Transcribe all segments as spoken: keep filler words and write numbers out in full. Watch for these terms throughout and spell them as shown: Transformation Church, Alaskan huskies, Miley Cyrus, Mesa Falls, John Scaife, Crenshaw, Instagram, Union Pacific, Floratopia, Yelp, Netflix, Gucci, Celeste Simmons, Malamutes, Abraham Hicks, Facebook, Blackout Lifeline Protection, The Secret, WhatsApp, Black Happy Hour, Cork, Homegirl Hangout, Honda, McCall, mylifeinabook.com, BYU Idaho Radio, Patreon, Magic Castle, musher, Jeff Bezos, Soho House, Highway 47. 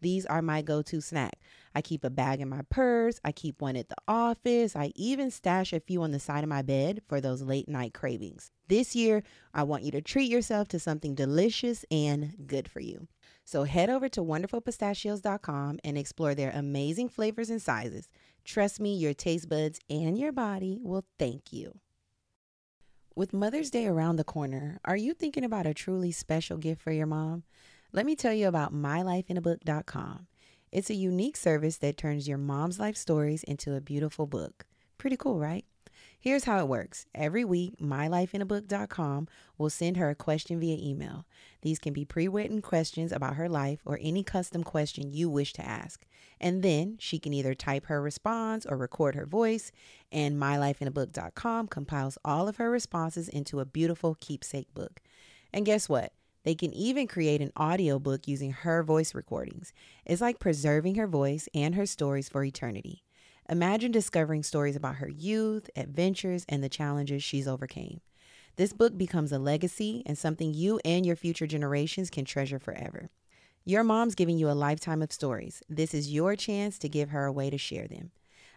these are my go-to snack. I keep a bag in my purse. I keep one at the office. I even stash a few on the side of my bed for those late night cravings. This year, I want you to treat yourself to something delicious and good for you. So head over to wonderful pistachios dot com and explore their amazing flavors and sizes. Trust me, your taste buds and your body will thank you. With Mother's Day around the corner, are you thinking about a truly special gift for your mom? Let me tell you about my life in a book dot com. It's a unique service that turns your mom's life stories into a beautiful book. Pretty cool, right? Here's how it works. Every week, my life in a book dot com will send her a question via email. These can be pre-written questions about her life or any custom question you wish to ask. And then she can either type her response or record her voice, and my life in a book dot com compiles all of her responses into a beautiful keepsake book. And guess what? They can even create an audiobook using her voice recordings. It's like preserving her voice and her stories for eternity. Imagine discovering stories about her youth, adventures, and the challenges she's overcame. This book becomes a legacy and something you and your future generations can treasure forever. Your mom's giving you a lifetime of stories. This is your chance to give her a way to share them.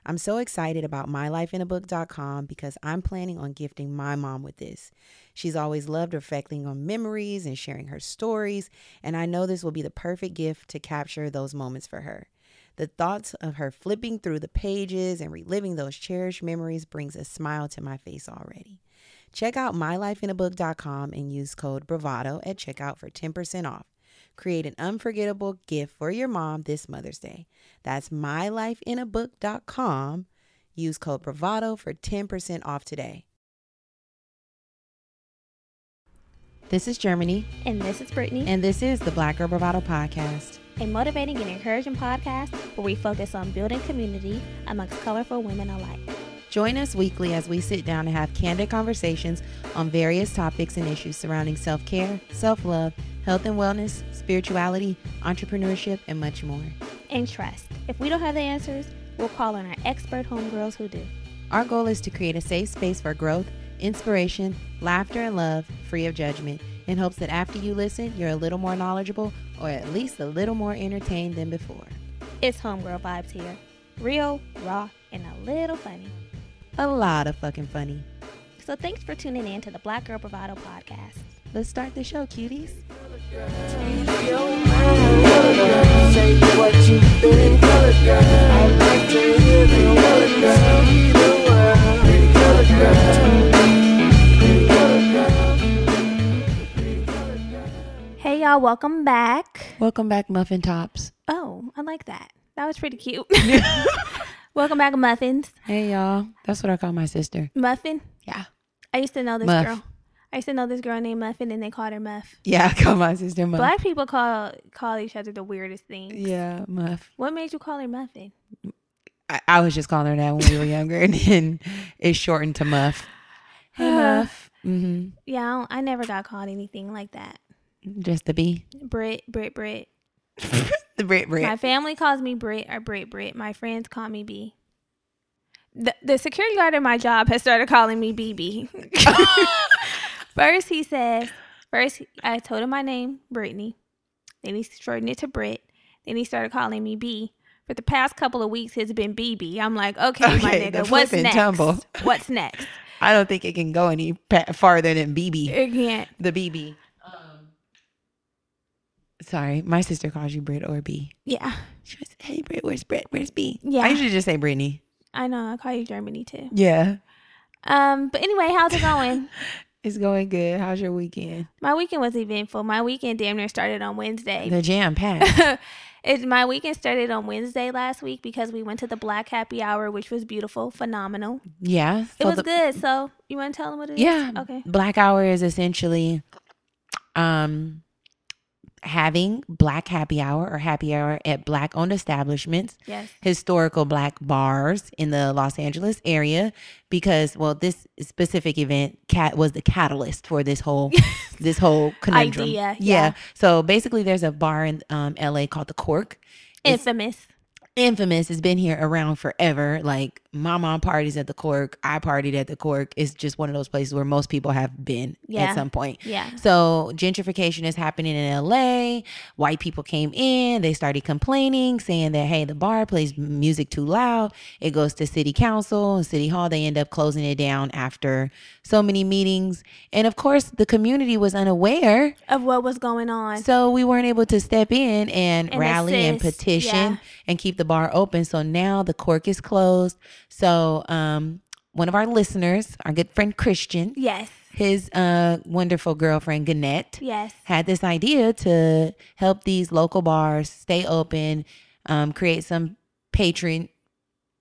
I'm so excited about my life in a book dot com because I'm planning on gifting my mom with this. She's always loved reflecting on memories and sharing her stories, and I know this will be the perfect gift to capture those moments for her. The thoughts of her flipping through the pages and reliving those cherished memories brings a smile to my face already. Check out my life in a book dot com and use code BRAVADO at checkout for ten percent off. Create an unforgettable gift for your mom this Mother's Day. That's my life in a book dot com. Use code BRAVADO for ten percent off today. This is Germany. And this is Brittany. And this is the Black Girl Bravado podcast. A motivating and encouraging podcast where we focus on building community amongst colorful women alike. Join us weekly as we sit down and have candid conversations on various topics and issues surrounding self-care, self-love, health and wellness, spirituality, entrepreneurship, and much more. And trust, if we don't have the answers, we'll call on our expert homegirls who do. Our goal is to create a safe space for growth, inspiration, laughter, and love, free of judgment, in hopes that after you listen, you're a little more knowledgeable or at least a little more entertained than before. It's homegirl vibes here. Real, raw, and a little funny. A lot of fucking funny. So thanks for tuning in to the Black Girl Bravado podcast. Let's start the show, cuties. Hey y'all, welcome back. Welcome back, Muffin Tops. Oh, I like that. That was pretty cute. Welcome back, Muffins. Hey y'all. That's what I call my sister. Muffin? Yeah. I used to know this Muff. girl. I used to know this girl named Muffin and they called her Muff. Yeah, I call my sister Muff. Black people call call each other the weirdest things. Yeah, Muff. What made you call her Muffin? I, I was just calling her that when we were younger and then it shortened to Muff. Hey, Muff. Mm-hmm. Yeah, I, don't, I never got called anything like that. Just the B. Brit, Brit, Brit. The Brit, Brit. My family calls me Brit or Brit, Brit. My friends call me B. The, the security guard at my job has started calling me B B. First, he says, first, I told him my name, Brittany. Then he shortened it to Brit. Then he started calling me B. for the past couple of weeks has been B B. I'm like, okay, okay my nigga, what's next? Tumble. What's next? I don't think it can go any pa- farther than B B. It can't. The B B. Um, Sorry, my sister calls you Brit or B. Yeah. She goes, hey, Brit, where's Brit? Where's B? Yeah. I usually just say Brittany. I know. I call you Germany too. Yeah. Um. But anyway, how's it going? It's going good. How's your weekend? My weekend was eventful. My weekend damn near started on Wednesday. The jam packed. It, my weekend started on Wednesday last week because we went to the Black Happy Hour, which was beautiful, phenomenal. Yeah. So it was the, good. So you want to tell them what it yeah, is? Yeah. Okay. Black Hour is essentially um, having Black Happy Hour or Happy Hour at Black-owned establishments, yes, historical Black bars in the Los Angeles area because, well, this specific event cat was the catalyst for this whole this whole conundrum. Idea, yeah. yeah. So basically there's a bar in um, L A called the Cork. It's infamous. Infamous. It's been here around forever. Like my mom parties at the Cork. I partied at the Cork. It's just one of those places where most people have been yeah. at some point. Yeah. So gentrification is happening in L A. White people came in. They started complaining, saying that, hey, the bar plays music too loud. It goes to city council and city hall. They end up closing it down after so many meetings. And of course, the community was unaware of what was going on. So we weren't able to step in and, and rally assist. and petition yeah. and keep the bar open. So now the Cork is closed. So um one of our listeners, our good friend Christian, yes, his uh wonderful girlfriend Gannett, yes, had this idea to help these local bars stay open, um create some patron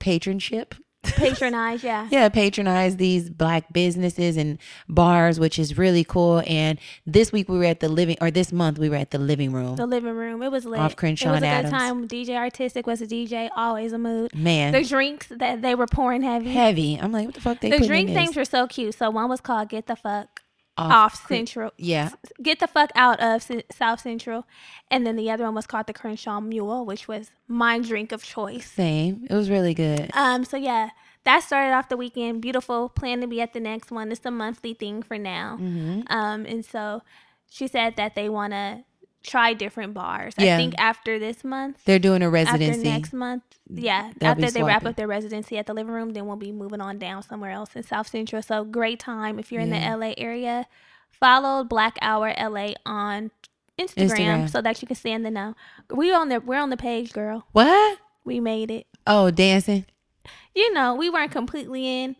patronship patronize yeah yeah patronize these Black businesses and bars, which is really cool. And this week we were at the living or this month we were at the living room the living room it was lit off Crenshaw. It was a Adams. Good time. D J Artistic was a D J, always a mood, man. The drinks that they were pouring, heavy heavy. I'm like, what the fuck they the drink names were so cute. So one was called Get the Fuck Off, off Central, yeah, Get the Fuck Out of South Central, and then the other one was called the Crenshaw Mule, which was my drink of choice. Same, it was really good. Um, so yeah, that started off the weekend. Beautiful. Plan to be at the next one. It's a monthly thing for now. Mm-hmm. Um, and so she said that they want to try different bars. Yeah. I think after this month, they're doing a residency. After next month, yeah, after they wrap up their residency at the living room, then we'll be moving on down somewhere else in South Central. So great time if you're yeah. in the L A area. Follow Black Hour L A on Instagram, Instagram so that you can stay in the know. We on the we're on the page, girl. What? We made it. Oh, dancing. You know, we weren't completely in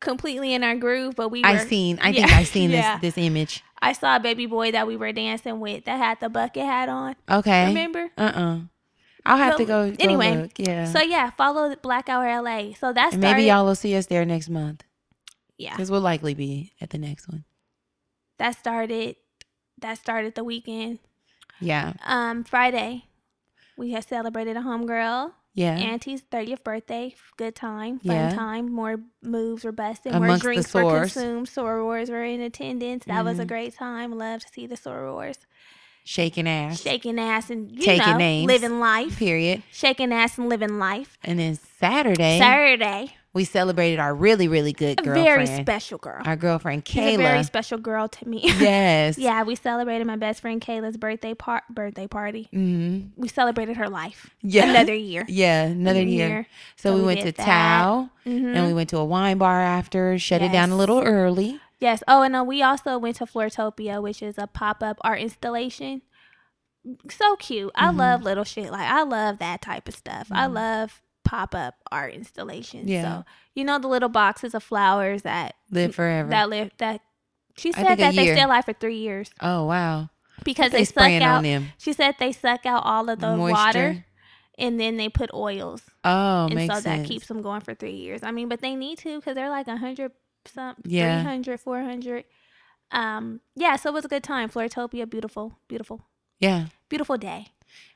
completely in our groove, but we were. I seen. I yeah. think I seen yeah. this this image. I saw a baby boy that we were dancing with that had the bucket hat on. Okay. Remember? Uh-uh. I'll have so, to go, go Anyway. Look. Yeah. So, yeah, follow Black Hour L A. So that's maybe y'all will see us there next month. Yeah. Because we'll likely be at the next one. That started. That started the weekend. Yeah. Um, Friday, we had celebrated a homegirl. Yeah. Auntie's thirtieth birthday. Good time. Fun yeah. time. More moves were busted. More drinks were consumed. Sorors were in attendance. That mm-hmm. was a great time. Love to see the sorors. Shaking ass. Shaking ass and, you Taking know, names. living life. Period. Shaking ass and living life. And then Saturday. Saturday. We celebrated our really, really good girlfriend. Very special girl. Our girlfriend, Kayla. She's a very special girl to me. Yes. Yeah, we celebrated my best friend Kayla's birthday par- birthday party. Mm-hmm. We celebrated her life. Yeah. Another year. Yeah, another, another year. year. So, so we, we went to Tao, mm-hmm. and we went to a wine bar after, shut yes. it down a little early. Yes. Oh, and uh, we also went to Floratopia, which is a pop-up art installation. So cute. I mm-hmm. love little shit. Like, I love that type of stuff. Mm-hmm. I love pop-up art installations. Yeah. So, you know, the little boxes of flowers that live forever, that live that she said that they stay alive for three years. Oh wow. Because they, they suck out them. She said they suck out all of the moisture. Water and then they put oils. Oh, and makes so sense. That keeps them going for three years. I mean, but they need to because they're like a hundred something, yeah, three hundred, four hundred. Um yeah, so it was a good time. Floratopia, beautiful beautiful yeah, beautiful day.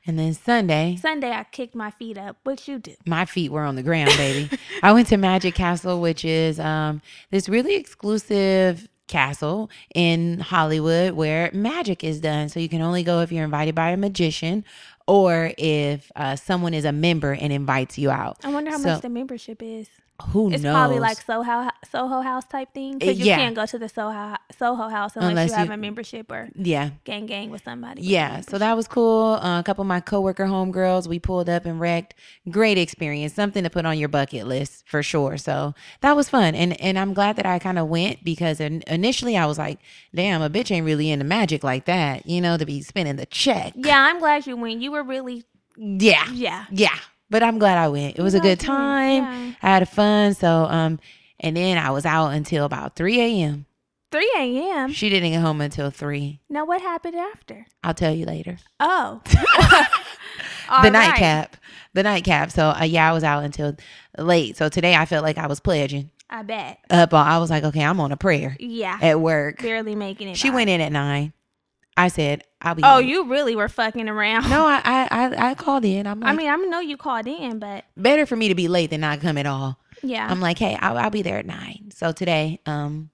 And then Sunday. Sunday, I kicked my feet up, which you do. My feet were on the ground, baby. I went to Magic Castle, which is um, this really exclusive castle in Hollywood where magic is done. So you can only go if you're invited by a magician or if uh, someone is a member and invites you out. I wonder how so, much the membership is. Who it's knows? It's probably like Soho Soho House type thing, because you yeah. can't go to the Soho Soho House unless, unless you have you, a membership or yeah, gang gang with somebody. Yeah, with so that was cool. Uh, a couple of my coworker homegirls, we pulled up and wrecked. Great experience, something to put on your bucket list for sure. So that was fun, and and I'm glad that I kind of went, because in, initially I was like, damn, a bitch ain't really into magic like that, you know, to be spending the check. Yeah, I'm glad you went. You were really yeah yeah yeah. But I'm glad I went. It was a good time. Yeah. I had fun. So, um, and then I was out until about three a.m. three a.m.? She didn't get home until three. Now, what happened after? I'll tell you later. Oh. The nightcap. The nightcap. So, uh, yeah, I was out until late. So, today I felt like I was pledging. I bet. Up all, I was like, okay, I'm on a prayer. Yeah. At work. Barely making it. She went in at nine. I said, I'll be. Oh, late. You really were fucking around. No, I I, I called in. I'm like, I mean, I know you called in, but. Better for me to be late than not come at all. Yeah. I'm like, hey, I'll, I'll be there at nine. So today, um,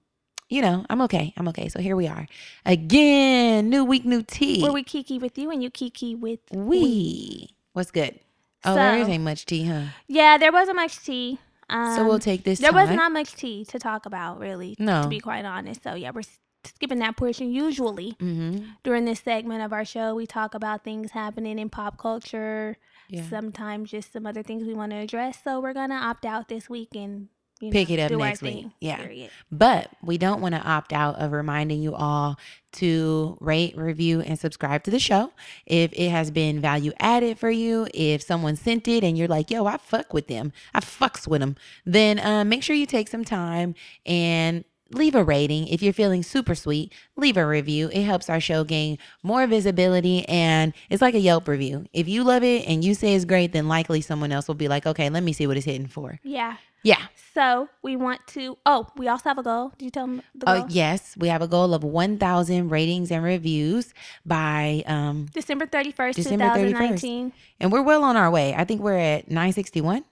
you know, I'm okay. I'm okay. So here we are. Again, new week, new tea. Where we kiki with you and you kiki with we. we. What's good? Oh, so, there isn't much tea, huh? Yeah, there wasn't much tea. Um, so we'll take this There time. was not much tea to talk about, really. No. To be quite honest. So yeah, we're skipping that portion. Usually mm-hmm. during this segment of our show, we talk about things happening in pop culture, yeah. sometimes just some other things we want to address. So we're gonna opt out this week and you pick know, it up do next our week thing, yeah period. But we don't want to opt out of reminding you all to rate, review, and subscribe to the show if it has been value added for you. If someone sent it and you're like, yo, I fuck with them, I fucks with them, then uh, make sure you take some time and leave a rating. If you're feeling super sweet, leave a review. It helps our show gain more visibility, and it's like a Yelp review. If you love it and you say it's great, then likely someone else will be like, okay, let me see what it's hitting for. Yeah. Yeah. So we want to, oh, we also have a goal. Did you tell them the goal? Oh, yes. We have a goal of one thousand ratings and reviews by um, December thirty-first, December twenty nineteen. thirty-first. And we're well on our way. I think we're at nine sixty-one.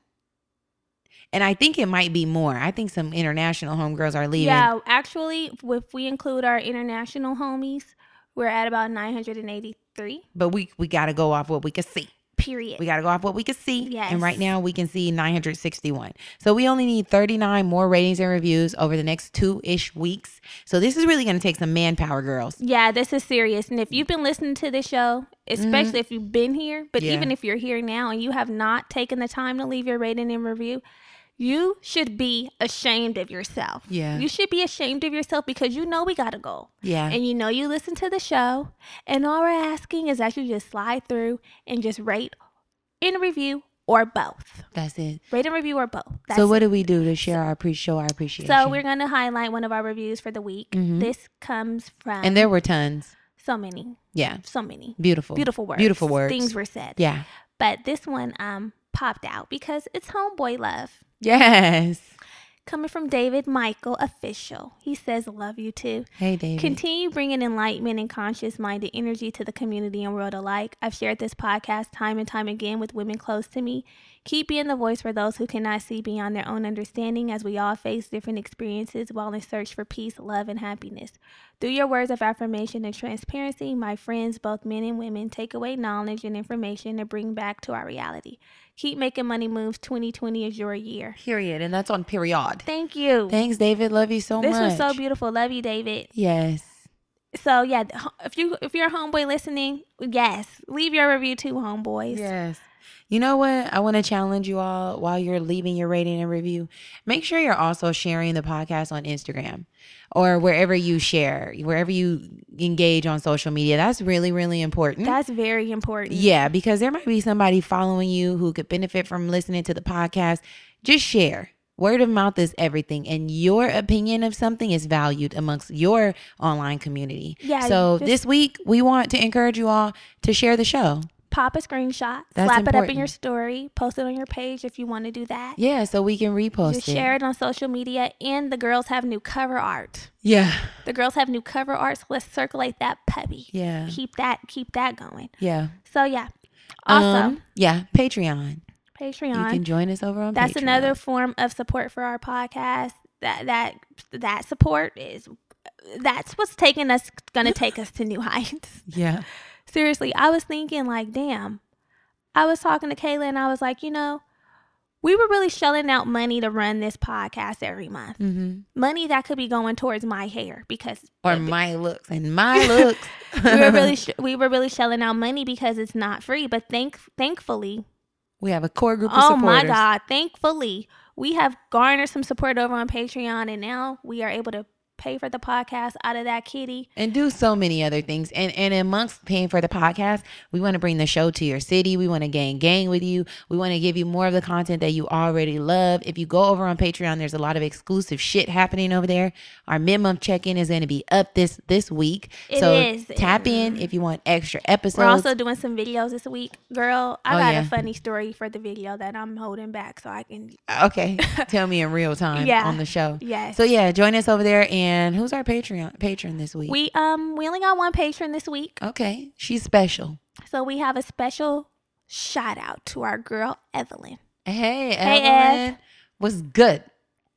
And I think it might be more. I think some international homegirls are leaving. Yeah, actually, if we include our international homies, we're at about nine hundred eighty-three. But we we got to go off what we can see. Period. We got to go off what we can see. Yes. And right now we can see nine hundred sixty-one. So we only need thirty-nine more ratings and reviews over the next two-ish weeks. So this is really going to take some manpower, girls. Yeah, this is serious. And if you've been listening to this show, especially mm-hmm. if you've been here, but yeah. even if you're here now and you have not taken the time to leave your rating and review, you should be ashamed of yourself. Yeah. You should be ashamed of yourself, because you know we got a goal. Yeah. And you know you listen to the show, and all we're asking is that you just slide through and just rate and review, or both. That's it. Rate and review, or both. That's so what it. do we do to share our pre- show our appreciation? So we're going to highlight one of our reviews for the week. Mm-hmm. This comes from... And there were tons. So many. Yeah. So many. Beautiful. Beautiful words. Beautiful words. Things were said. Yeah. But this one um popped out because it's homeboy love. Yes. Coming from David Michael Official. He says, love you too. Hey, David. Continue bringing enlightenment and conscious-minded energy to the community and world alike. I've shared this podcast time and time again with women close to me. Keep being the voice for those who cannot see beyond their own understanding, as we all face different experiences while in search for peace, love, and happiness. Through your words of affirmation and transparency, my friends, both men and women, take away knowledge and information to bring back to our reality. Keep making money moves. twenty twenty is your year. Period. And that's on period. Thank you. Thanks, David. Love you so this much. This was so beautiful. Love you, David. Yes. So, yeah, if, you, if you're a homeboy listening, yes, leave your review too, homeboys. Yes. You know what? I want to challenge you all, while you're leaving your rating and review, make sure you're also sharing the podcast on Instagram or wherever you share, wherever you engage on social media. That's really, really important. That's very important. Yeah, because there might be somebody following you who could benefit from listening to the podcast. Just share. Word of mouth is everything, and your opinion of something is valued amongst your online community. Yeah. So just- this week, we want to encourage you all to share the show. Pop a screenshot, That's slap important. It up in your story, post it on your page if you want to do that. Yeah, so we can repost Just it. Share it on social media, and the girls have new cover art. Yeah. The girls have new cover art, so let's circulate that puppy. Yeah. Keep that, keep that going. Yeah. So, yeah. Also. Um, yeah, Patreon. Patreon. You can join us over on That's Patreon. That's another form of support for our podcast. That that that support is, that's what's taking us, going to take us to new heights. Yeah. Seriously, I was thinking like, damn, I was talking to Kayla and I was like, you know, we were really shelling out money to run this podcast every month. Mm-hmm. Money that could be going towards my hair because or my looks and my looks. we were really sh- we were really shelling out money because it's not free. But thank thankfully, we have a core group of oh supporters. Oh my God! Thankfully, we have garnered some support over on Patreon, and now we are able to pay for the podcast out of that kitty and do so many other things. And and amongst paying for the podcast, we want to bring the show to your city. We want to gang gang with you. We want to give you more of the content that you already love. If you go over on Patreon, there's a lot of exclusive shit happening over there. Our mid-month check-in is going to be up this this week. It so is. Tap in if you want extra episodes. We're also doing some videos this week. Girl, I oh, got yeah. a funny story for the video that I'm holding back so I can okay tell me in real time yeah. on the show. Yes. So yeah, join us over there. And And who's our Patreon patron this week? We um we only got one patron this week. Okay. She's special. So we have a special shout out to our girl Evelyn. Hey, Evelyn. Hey, Ev. What's good?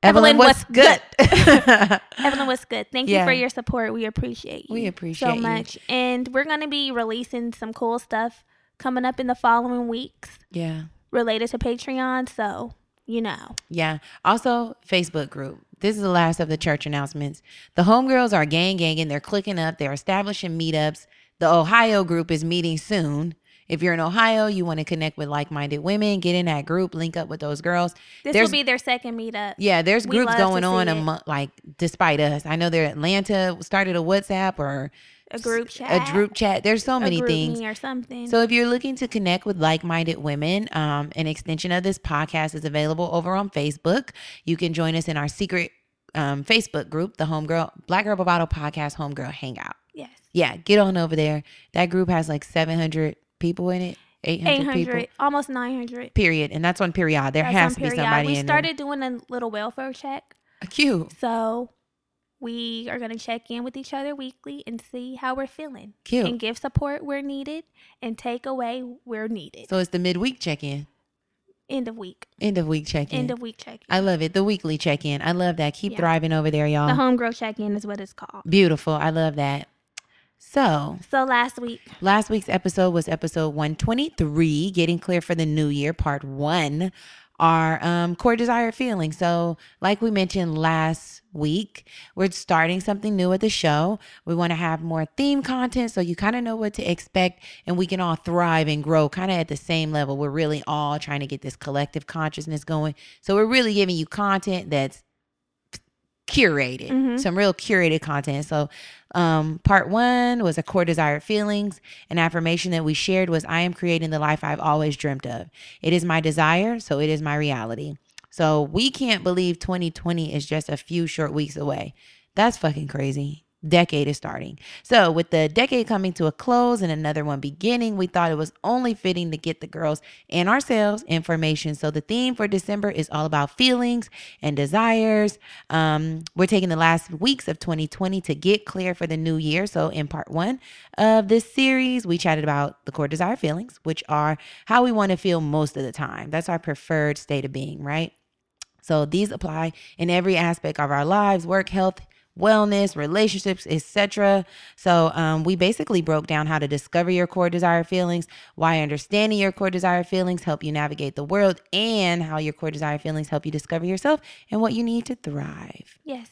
Evelyn, Evelyn what's, what's good? good? Evelyn, what's good? Thank yeah. you for your support. We appreciate you. We appreciate so much. You. And we're gonna be releasing some cool stuff coming up in the following weeks. Yeah. Related to Patreon. So, you know. Yeah. Also, Facebook group. This is the last of the church announcements. The homegirls are gang ganging. They're clicking up. They're establishing meetups. The Ohio group is meeting soon. If you're in Ohio, you want to connect with like-minded women, get in that group, link up with those girls. This there's, will be their second meetup. Yeah, there's we groups going on among, like despite us. I know they're Atlanta started a WhatsApp or a group chat. A group chat. There's so many a group things. Or something. So if you're looking to connect with like-minded women, um, an extension of this podcast is available over on Facebook. You can join us in our secret um, Facebook group, the Homegirl Black Girl Bravado Podcast Homegirl Hangout. Yes. Yeah, get on over there. That group has like seven hundred people in it, eight hundred, eight hundred people, almost nine hundred. Period, and that's on period. There that's has to period. be somebody. We in started there. doing a little welfare check. Cute. So we are gonna check in with each other weekly and see how we're feeling. Cute. And give support where needed and take away where needed. So it's the midweek check in. End of week. End of week check in. End of week check in. I love it. The weekly check in. I love that. Keep yeah. thriving over there, y'all. The homegirl check in is what it's called. Beautiful. I love that. So, so last week, last week's episode was episode one twenty-three, Getting Clear for the New Year, part one, our um, core desired feeling. So like we mentioned last week, we're starting something new at the show. We want to have more theme content so you kind of know what to expect and we can all thrive and grow kind of at the same level. We're really all trying to get this collective consciousness going. So we're really giving you content that's curated, mm-hmm. some real curated content. So um, part one was a core desired feelings. An affirmation that we shared was, I am creating the life I've always dreamt of. It is my desire, so it is my reality. So we can't believe twenty twenty is just a few short weeks away. That's fucking crazy. Decade is starting. So with the decade coming to a close and another one beginning, we thought it was only fitting to get the girls and ourselves information. So the theme for December is all about feelings and desires. Um, we're taking the last weeks of twenty twenty to get clear for the new year. So in part one of this series, we chatted about the core desire feelings, which are how we want to feel most of the time. That's our preferred state of being, right? So these apply in every aspect of our lives, work, health, wellness, relationships, et cetera. So um, we basically broke down how to discover your core desire feelings, why understanding your core desire feelings help you navigate the world, and how your core desire feelings help you discover yourself and what you need to thrive. Yes.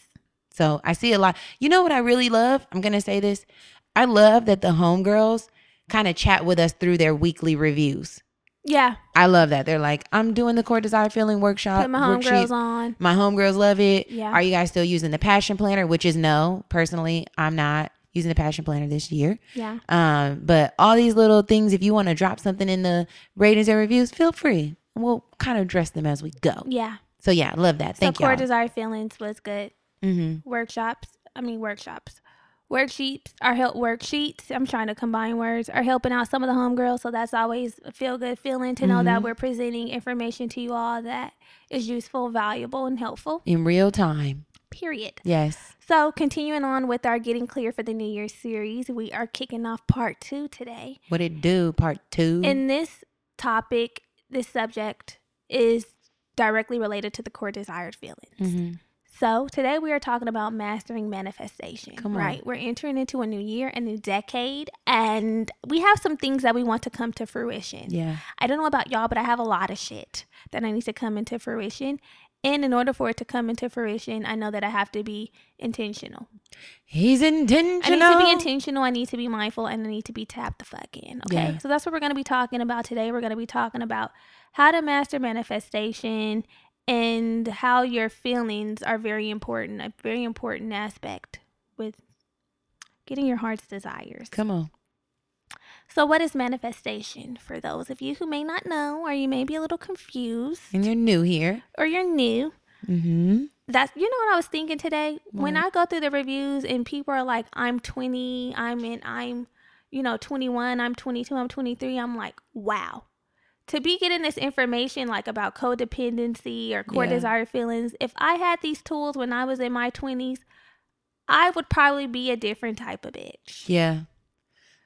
So I see a lot. You know what I really love? I'm going to say this. I love that the homegirls kind of chat with us through their weekly reviews. Yeah. I love that. They're like, I'm doing the core desire feeling workshop. Put my homegirls on. My homegirls love it. Yeah. Are you guys still using the passion planner? Which is no. Personally, I'm not using the passion planner this year. Yeah. Um, but all these little things, if you want to drop something in the ratings and reviews, feel free. We'll kind of address them as we go. Yeah. So yeah, love that. Thank you. So core desire feelings was good. Mm-hmm. Workshops. I mean workshops. Worksheets are help worksheets. I'm trying to combine words are helping out some of the homegirls. So that's always a feel good feeling to know mm-hmm. that we're presenting information to you all that is useful, valuable, and helpful in real time. Period. Yes. So continuing on with our Getting Clear for the New Year series, we are kicking off part two today. What it do, part two. And this topic, this subject is directly related to the core desired feelings. Mm-hmm. So today we are talking about mastering manifestation. Come on. Right? We're entering into a new year, a new decade, and we have some things that we want to come to fruition. Yeah. I don't know about y'all, but I have a lot of shit that I need to come into fruition. And in order for it to come into fruition, I know that I have to be intentional. He's intentional. I need to be intentional. I need to be mindful, and I need to be tapped the fuck in. Okay. Yeah. So that's what we're going to be talking about today. We're going to be talking about how to master manifestation and how your feelings are very important, a very important aspect with getting your heart's desires. Come on. So what is manifestation? For those of you who may not know, or you may be a little confused. And you're new here. Or you're new. Mm-hmm. That's, you know what I was thinking today? What? When I go through the reviews and people are like, I'm twenty, I'm in, I'm, you know, twenty-one, I'm twenty-two, I'm twenty-three. I'm like, wow. To be getting this information like about codependency or core yeah. desire feelings, if I had these tools when I was in my twenties, I would probably be a different type of bitch. Yeah.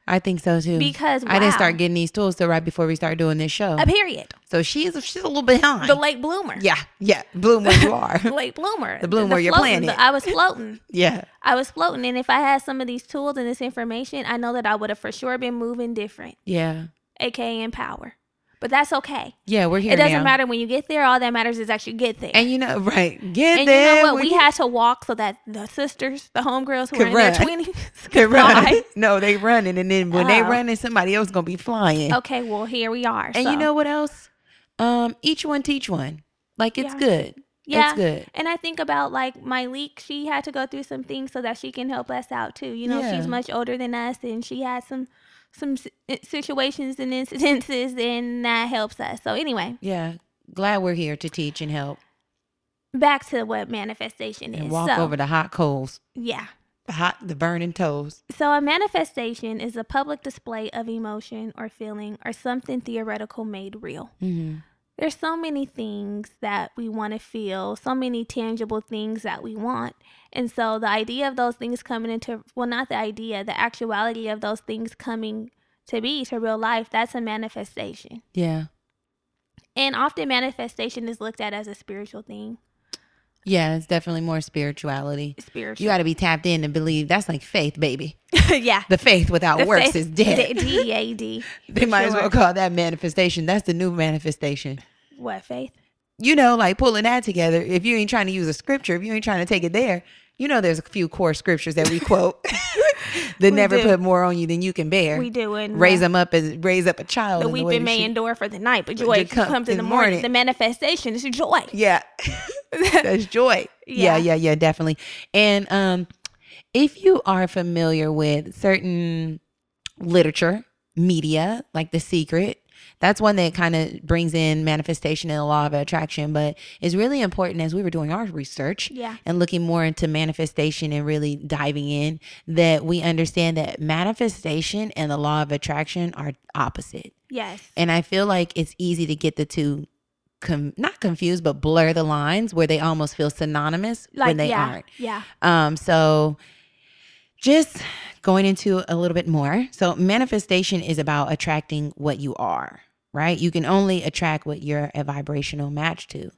I think so too. Because wow, I didn't start getting these tools till right before we started doing this show. A period. So she's she's a little behind. The late bloomer. Yeah, yeah. Bloom where you are. The late bloomer. The bloom the, the where you're planning. I was floating. yeah. I was floating, and if I had some of these tools and this information, I know that I would have for sure been moving different. Yeah. A K A in power. But that's okay. Yeah, we're here. It doesn't now. matter when you get there. All that matters is actually get there. And you know, right? Get and there. And you know what? We, we had to walk so that the sisters, the homegirls who are in run. their twenties, could run. Fly. No, they running, and then when oh. they running, somebody else gonna be flying. Okay, well here we are. And so. you know what else? Um, each one teach one. Like it's yeah. good. Yeah, it's good. And I think about like my leak. She had to go through some things so that she can help us out too. You know, yeah. she's much older than us, and she had some. some situations and incidences, and that helps us. So anyway. Yeah. Glad we're here to teach and help. Back to what manifestation and is. walk so, over the hot coals. Yeah. The hot, the burning toes. So a manifestation is a public display of emotion or feeling or something theoretical made real. Mm-hmm. There's so many things that we want to feel, so many tangible things that we want. And so the idea of those things coming into, well, not the idea, the actuality of those things coming to be, to real life, that's a manifestation. Yeah. And often manifestation is looked at as a spiritual thing. Yeah, it's definitely more spirituality. Spiritual. You got to be tapped in and believe. That's like faith, baby. yeah. The faith without the works faith, is dead. D E A D They might sure. as well call that manifestation. That's the new manifestation. What, faith? You know, like pulling that together. If you ain't trying to use a scripture, if you ain't trying to take it there, you know there's a few core scriptures that we quote that we never do. Put more on you than you can bear. We do. And raise them up as raise up a child. The weeping may endure for the night, but joy comes come in the morning. morning. The manifestation is joy. Yeah. That's joy. Yeah. yeah, yeah, yeah, definitely. And um, if you are familiar with certain literature, media, like The Secret, that's one that kind of brings in manifestation and the law of attraction, but it's really important as we were doing our research yeah. and looking more into manifestation and really diving in that we understand that manifestation and the law of attraction are opposite. Yes. And I feel like it's easy to get the two Com- not confused, but blur the lines where they almost feel synonymous like, when they yeah, aren't. Yeah. Um, so just going into a little bit more. So manifestation is about attracting what you are, right? You can only attract what you're a vibrational match to.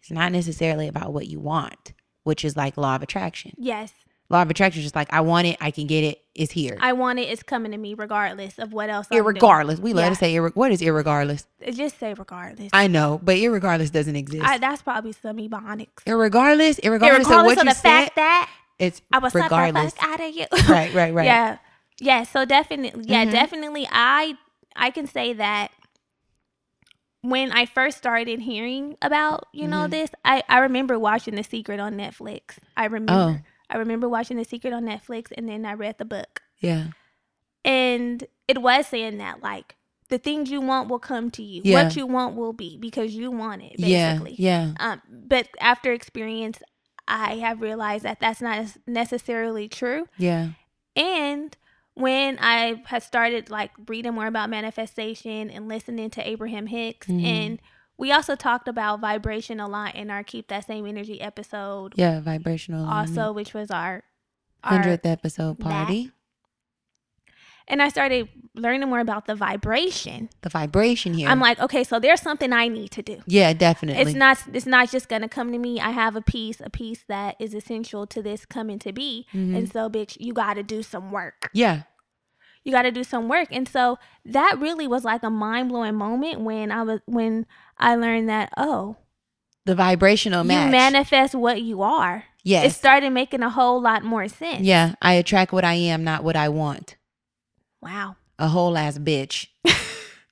It's not necessarily about what you want, which is like law of attraction. Yes. Law of attraction is just like, I want it, I can get it, it's here. I want it, it's coming to me regardless of what else I'm doing. Irregardless. We love yeah. to say, irre- what is irregardless? Just say regardless. I know, but irregardless doesn't exist. I, that's probably some ebonics. Irregardless, irregardless, irregardless of what of you the said, fact that it's I was regardless. Suck the fuck out of you. Right, right, right. Yeah, yeah. So definitely, yeah, mm-hmm. definitely I, I can say that when I first started hearing about, you know, mm-hmm. this, I, I remember watching The Secret on Netflix. I remember. Oh. I remember watching The Secret on Netflix, and then I read the book. Yeah. And it was saying that, like, the things you want will come to you. Yeah. What you want will be because you want it, basically. Yeah, yeah. Um, but after experience, I have realized that that's not necessarily true. Yeah. And when I had started, like, reading more about manifestation and listening to Abraham Hicks mm-hmm. and we also talked about vibration a lot in our Keep That Same Energy episode. Yeah, vibrational. Also, mm-hmm. which was our, our hundredth episode party. That. And I started learning more about the vibration. The vibration here. I'm like, okay, so there's something I need to do. Yeah, definitely. It's not it's not just going to come to me. I have a piece, a piece that is essential to this coming to be. Mm-hmm. And so, bitch, you got to do some work. Yeah. You got to do some work. And so that really was like a mind-blowing moment when I was when I learned that, oh. The vibrational match. You manifest what you are. Yes. It started making a whole lot more sense. Yeah. I attract what I am, not what I want. Wow. A whole ass bitch.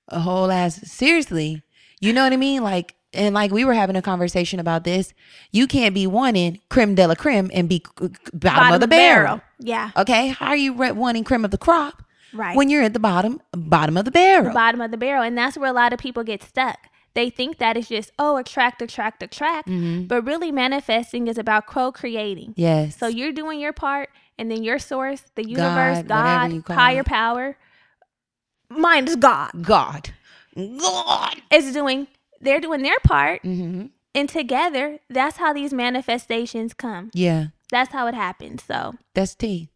A whole ass. Seriously. You know what I mean? Like, and like we were having a conversation about this. You can't be wanting creme de la creme and be bottom, bottom of the barrel. barrel. Yeah. Okay. How are you wanting creme of the crop? Right. When you're at the bottom, bottom of the barrel. The bottom of the barrel. And that's where a lot of people get stuck. They think that it's just, oh, attract, attract, attract. Mm-hmm. But really manifesting is about co-creating. Yes. So you're doing your part, and then your source, the universe, God, God higher it. power. Mine is God. God. God. It's doing, they're doing their part. Mm-hmm. And together, that's how these manifestations come. Yeah. That's how it happens. So. That's tea.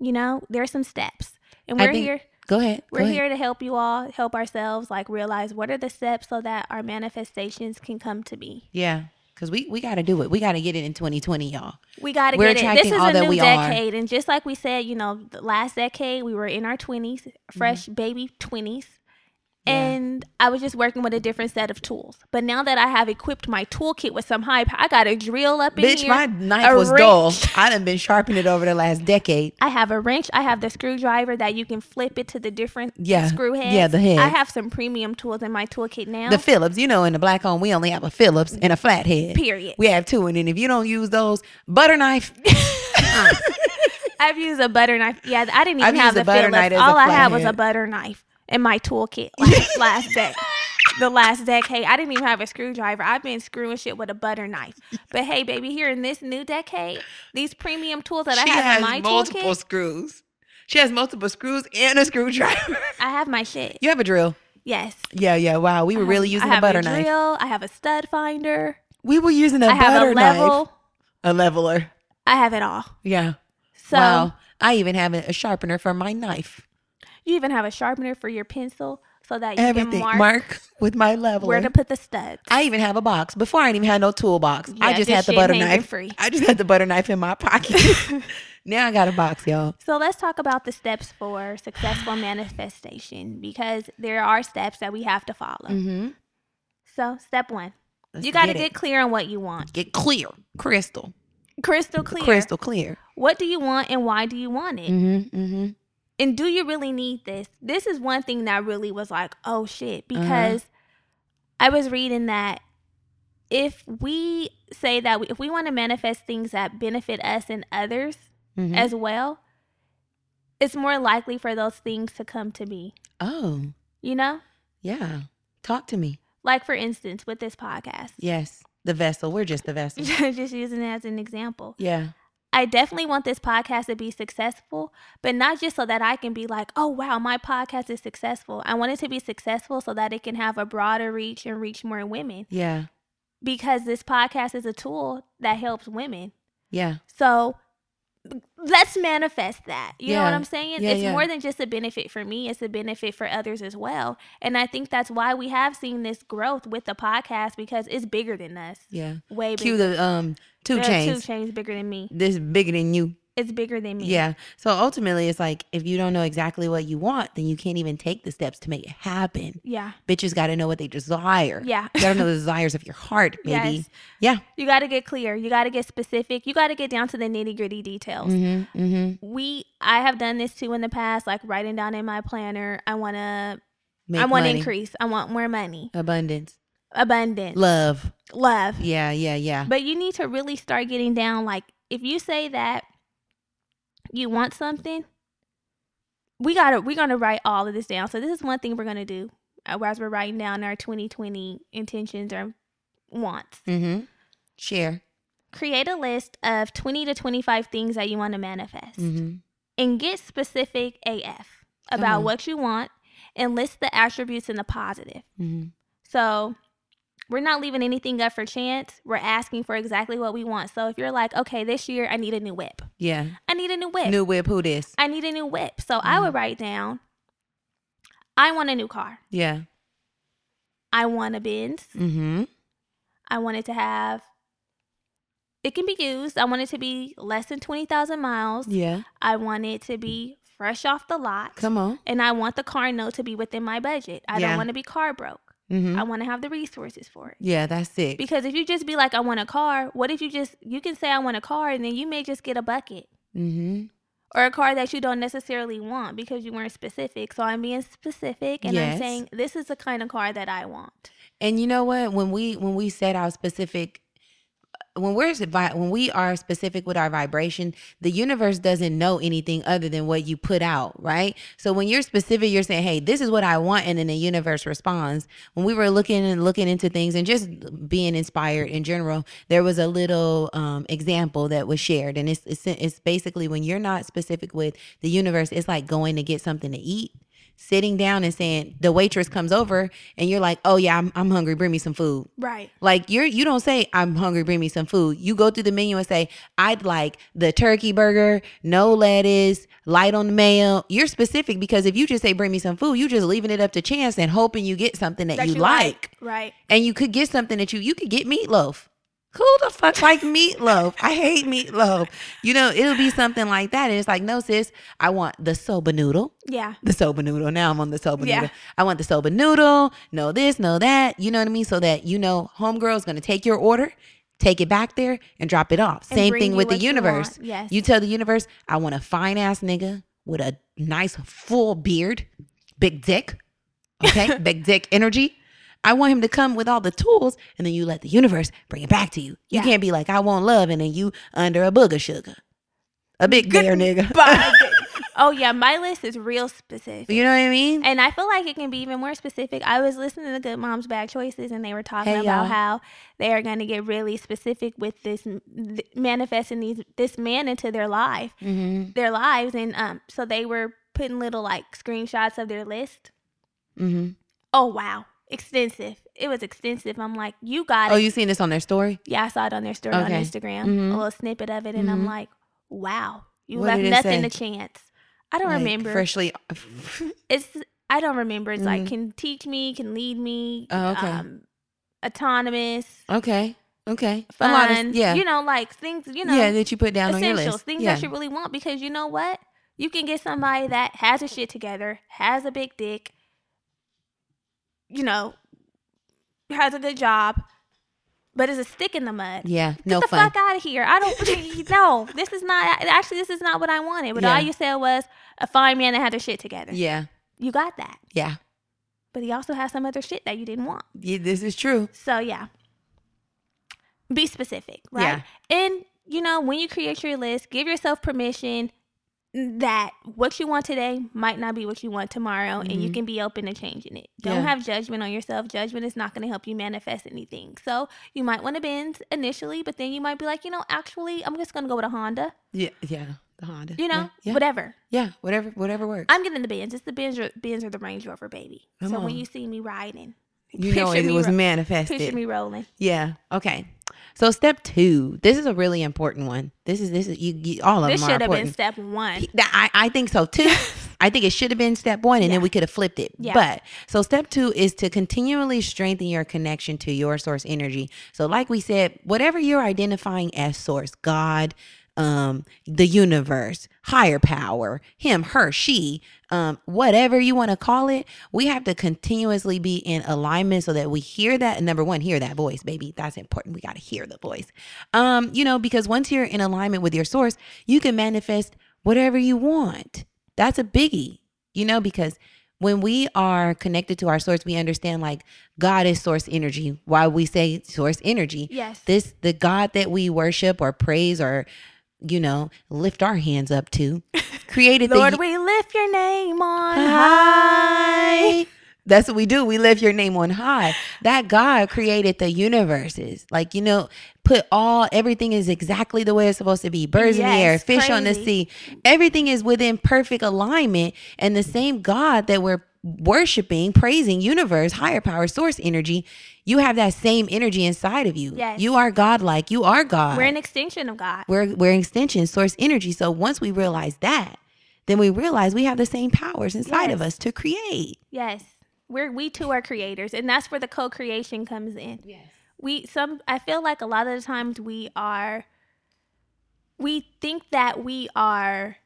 You know, there's some steps. And we're think, here. Go ahead. We're go ahead. here to help you all, help ourselves, like realize what are the steps so that our manifestations can come to be. Yeah. Because we, we got to do it. We got to get it in twenty twenty, y'all. We got to get it. This is a new decade. Are. And just like we said, you know, the last decade, we were in our twenties, fresh mm-hmm. baby twenties. Yeah. And I was just working with a different set of tools. But now that I have equipped my toolkit with some hype, I got a drill up in Bitch, here. Bitch, my knife was wrench. dull. I done been sharpening it over the last decade. I have a wrench. I have the screwdriver that you can flip it to the different yeah. screw heads. Yeah, the head. I have some premium tools in my toolkit now. The Phillips. You know, in the black home, we only have a Phillips and a flathead. Period. We have two. And then if you don't use those, butter knife. I've used a butter knife. Yeah, I didn't even I've have the Phillips. All I had was a butter knife. In my toolkit last, last day, the last decade, I didn't even have a screwdriver. I've been screwing shit with a butter knife. But hey, baby, here in this new decade, these premium tools that she I have in my toolkit. She has multiple screws. She has multiple screws and a screwdriver. I have my shit. You have a drill. Yes. Yeah, yeah. Wow, we were have, really using a butter knife. I have a drill. Knife. I have a stud finder. We were using a I butter have a level. Knife. A leveler. I have it all. Yeah. So, wow. I even have a sharpener for my knife. You even have a sharpener for your pencil so that you Everything. can mark, mark with my leveler where to put the studs. I even have a box. Before I didn't even have no toolbox. Yeah, I just had the butter knife. Free. I just had the butter knife in my pocket. Now I got a box, y'all. So let's talk about the steps for successful manifestation, because there are steps that we have to follow. Mm-hmm. So step one, let's you got to get, get clear on what you want. Get clear. Crystal. Crystal clear. Crystal clear. What do you want and why do you want it? Mm-hmm, mm-hmm. And do you really need this? This is one thing that really was like, oh, shit, because uh-huh. I was reading that if we say that we, if we want to manifest things that benefit us and others mm-hmm. as well, it's more likely for those things to come to be. Oh. You know? Yeah. Talk to me. Like, for instance, with this podcast. Yes. The vessel. We're just the vessel. Just using it as an example. Yeah. I definitely want this podcast to be successful, but not just so that I can be like, oh, wow, my podcast is successful. I want it to be successful so that it can have a broader reach and reach more women. Yeah. Because this podcast is a tool that helps women. Yeah. So let's manifest that. You yeah. know what I'm saying? Yeah, it's yeah. more than just a benefit for me. It's a benefit for others as well. And I think that's why we have seen this growth with the podcast, because it's bigger than us. Yeah. Way bigger. Cue the, um, Two chains. Two chains bigger than me. This is bigger than you. It's bigger than me. Yeah. So ultimately, it's like, if you don't know exactly what you want, then you can't even take the steps to make it happen. Yeah. Bitches got to know what they desire. Yeah. You got to know the desires of your heart, baby. Yes. Yeah. You got to get clear. You got to get specific. You got to get down to the nitty gritty details. Mm-hmm, mm-hmm. We, I have done this too in the past, like writing down in my planner, I want to, I want to increase. I want more money. Abundance. Abundance. Love. Love. Yeah, yeah, yeah. But you need to really start getting down. Like, if you say that you want something, we gotta we're gonna write all of this down. So this is one thing we're gonna do as we're writing down our twenty twenty intentions or wants. Mm-hmm. Share. Create a list of twenty to twenty-five things that you want to manifest, mm-hmm. and get specific A F about what you want, and list the attributes and the positive. Mm-hmm. So we're not leaving anything up for chance. We're asking for exactly what we want. So if you're like, okay, this year I need a new whip. Yeah. I need a new whip. New whip, who this? I need a new whip. So mm-hmm. I would write down, I want a new car. Yeah. I want a Benz. Mm-hmm. I want it to have, it can be used. I want it to be less than twenty thousand miles. Yeah. I want it to be fresh off the lot. Come on. And I want the car note to be within my budget. I yeah. don't want to be car broke. Mm-hmm. I want to have the resources for it. Yeah, that's it. Because if you just be like, I want a car, what if you just, you can say I want a car and then you may just get a bucket. Mm-hmm. Or a car that you don't necessarily want because you weren't specific. So I'm being specific and yes. I'm saying this is the kind of car that I want. And you know what? When we when we set our specific, when we're when we are specific with our vibration, the universe doesn't know anything other than what you put out, right? So when you're specific, you're saying, hey, this is what I want. And then the universe responds. When we were looking and looking into things and just being inspired in general, there was a little um, example that was shared. And it's, it's, it's basically when you're not specific with the universe, it's like going to get something to eat, sitting down and saying, the waitress comes over and you're like, oh yeah, I'm, I'm hungry, bring me some food. Right. Like you're, you don't say I'm hungry, bring me some food. You go through the menu and say, I'd like the turkey burger, no lettuce, light on the mayo. You're specific, because if you just say bring me some food, you're just leaving it up to chance and hoping you get something that, that you, you like. like. Right. And you could get something that you, you could get meatloaf. Who the fuck like meatloaf? I hate meatloaf. You know, it'll be something like that. And it's like, no, sis, I want the soba noodle. Yeah. The soba noodle. Now I'm on the soba yeah. noodle. I want the soba noodle. No this, no that. You know what I mean? So that, you know, homegirl's going to take your order, take it back there, and drop it off. And same thing with the universe. You, yes. you tell the universe, I want a fine ass nigga with a nice full beard, big dick. Okay. Big dick energy. I want him to come with all the tools, and then you let the universe bring it back to you. You yeah. can't be like, I want love, and then you under a booger sugar. A big there, nigga. Oh, yeah. My list is real specific. You know what I mean? And I feel like it can be even more specific. I was listening to Good Moms, Bad Choices, and they were talking hey, about y'all. how they are going to get really specific with this, th- manifesting these, this man into their life, mm-hmm. their lives. And um, so they were putting little like screenshots of their list. Mm-hmm. Oh, wow. Extensive. It was extensive. I'm like, you got it. Oh, you seen this on their story? Yeah, I saw it on their story okay. on Instagram. Mm-hmm. A little snippet of it. And mm-hmm. I'm like, wow. You what left nothing to chance. I don't like, remember. Freshly. it's, I don't remember. It's mm-hmm. like, can teach me, can lead me. Oh, okay. Um, autonomous. Okay. Okay. Fun. A lot of, yeah. You know, like things, you know. Yeah, that you put down on your list. Essentials. Things yeah. that you really want, because you know what? You can get somebody that has a shit together, has a big dick, you know, has a good job, but it's a stick in the mud. Yeah, Get no the fun. Fuck out of here. I don't, no, this is not, actually, this is not what I wanted. But yeah. all you said was a fine man that had their shit together. Yeah. You got that. Yeah. But he also has some other shit that you didn't want. Yeah, this is true. So, yeah. Be specific, right? Yeah. And, you know, when you create your list, give yourself permission that what you want today might not be what you want tomorrow, mm-hmm. and you can be open to changing it. Don't yeah. have judgment on yourself. Judgment is not going to help you manifest anything. So you might want to Benz initially, but then you might be like, you know, actually, I'm just going to go with a Honda. Yeah, yeah, the Honda. You know, yeah, yeah. whatever. Yeah, whatever, whatever works. I'm getting the Benz. It's the Benz or, Benz or the Range Rover, baby. Come so on. When you see me riding, you know it, it was ro- manifested. Picture me rolling. Yeah. Okay. So step two, this is a really important one. This is, this is, you, you all of this them are important. This should have been step one. I, I think so too. I think it should have been step one, and yeah. then we could have flipped it. Yeah. But so step two is to continually strengthen your connection to your source energy. So like we said, whatever you're identifying as source, God, um, the universe, higher power, him, her, she, um, whatever you want to call it, we have to continuously be in alignment so that we hear that. And number one, hear that voice, baby. That's important. We got to hear the voice. Um, you know, because once you're in alignment with your source, you can manifest whatever you want. That's a biggie, you know, because when we are connected to our source, we understand like God is source energy. Why we say source energy. Yes. This, the God that we worship or praise or, you know, lift our hands up to, created Lord, the, we lift your name on high. high. That's what we do. We lift your name on high. That God created the universes. Like, you know, put all, everything is exactly the way it's supposed to be. Birds yes, in the air, fish crazy. on the sea. Everything is within perfect alignment. And the same God that we're worshiping, praising universe, higher power, source energy, you have that same energy inside of you. Yes. You are God-like. You are God. We're an extension of God. We're, we're an extension, source energy. So once we realize that, then we realize we have the same powers inside yes. of us to create. Yes. We're, we too are creators. And that's where the co-creation comes in. Yes. We some I feel like a lot of the times we are, we think that we are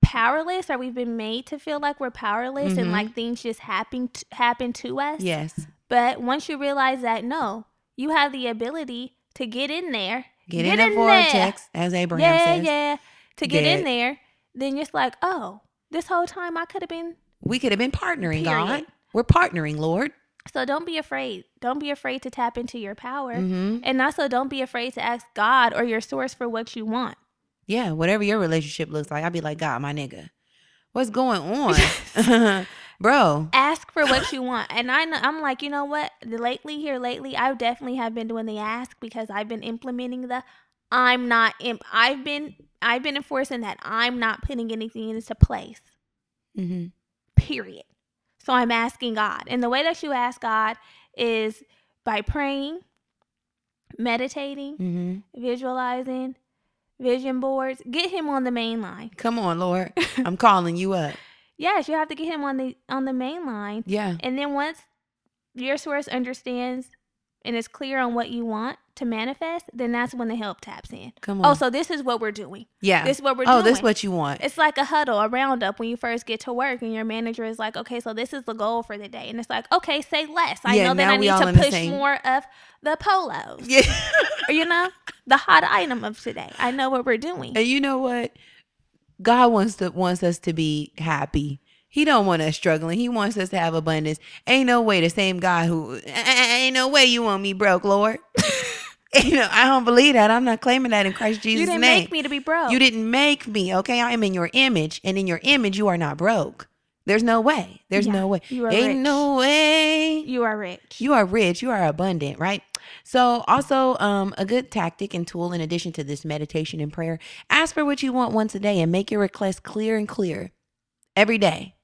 powerless, or we've been made to feel like we're powerless, mm-hmm. and like things just happen to, happen to us. Yes. But once you realize that, no, you have the ability to get in there. Get, get in, in the vortex, there. As Abraham yeah, says. Yeah, yeah. To get that, in there, then it's like, oh, this whole time I could have been. We could have been partnering, period. God. We're partnering, Lord. So don't be afraid. Don't be afraid to tap into your power. Mm-hmm. And also don't be afraid to ask God or your source for what you want. Yeah, whatever your relationship looks like, I'd be like, God, my nigga, what's going on? Bro. Ask for what you want. And I know, I'm like, you know what? Lately here, lately, I definitely have been doing the ask because I've been implementing the I'm not, imp- I've been, I've been enforcing that I'm not putting anything into place. Mm-hmm. Period. So I'm asking God. And the way that you ask God is by praying, meditating, mm-hmm. visualizing, vision boards. Get him on the main line. Come on, Lord. I'm calling you up. Yes, you have to get him on the on the main line. Yeah. And then once your source understands and is clear on what you want to manifest, then that's when the help taps in. Come on. Oh, so this is what we're doing. Yeah. This is what we're oh, doing. Oh, this is what you want. It's like a huddle, a roundup when you first get to work and your manager is like, okay, so this is the goal for the day. And it's like, okay, say less. I yeah, know that I need to push same... more of the polos. Yeah. Or, you know, the hot item of today. I know what we're doing. And you know what? God wants to wants us to be happy. He don't want us struggling. He wants us to have abundance. Ain't no way the same God who, ain't no way you want me broke, Lord. You know, I don't believe that. I'm not claiming that in Christ Jesus' name. You didn't name. make me to be broke. You didn't make me, okay? I am in your image, and in your image, you are not broke. There's no way. There's yeah, no way. You are ain't rich. no way. You are rich. You are rich. You are abundant, right? So also um, a good tactic and tool in addition to this meditation and prayer, ask for what you want once a day and make your request clear and clear every day.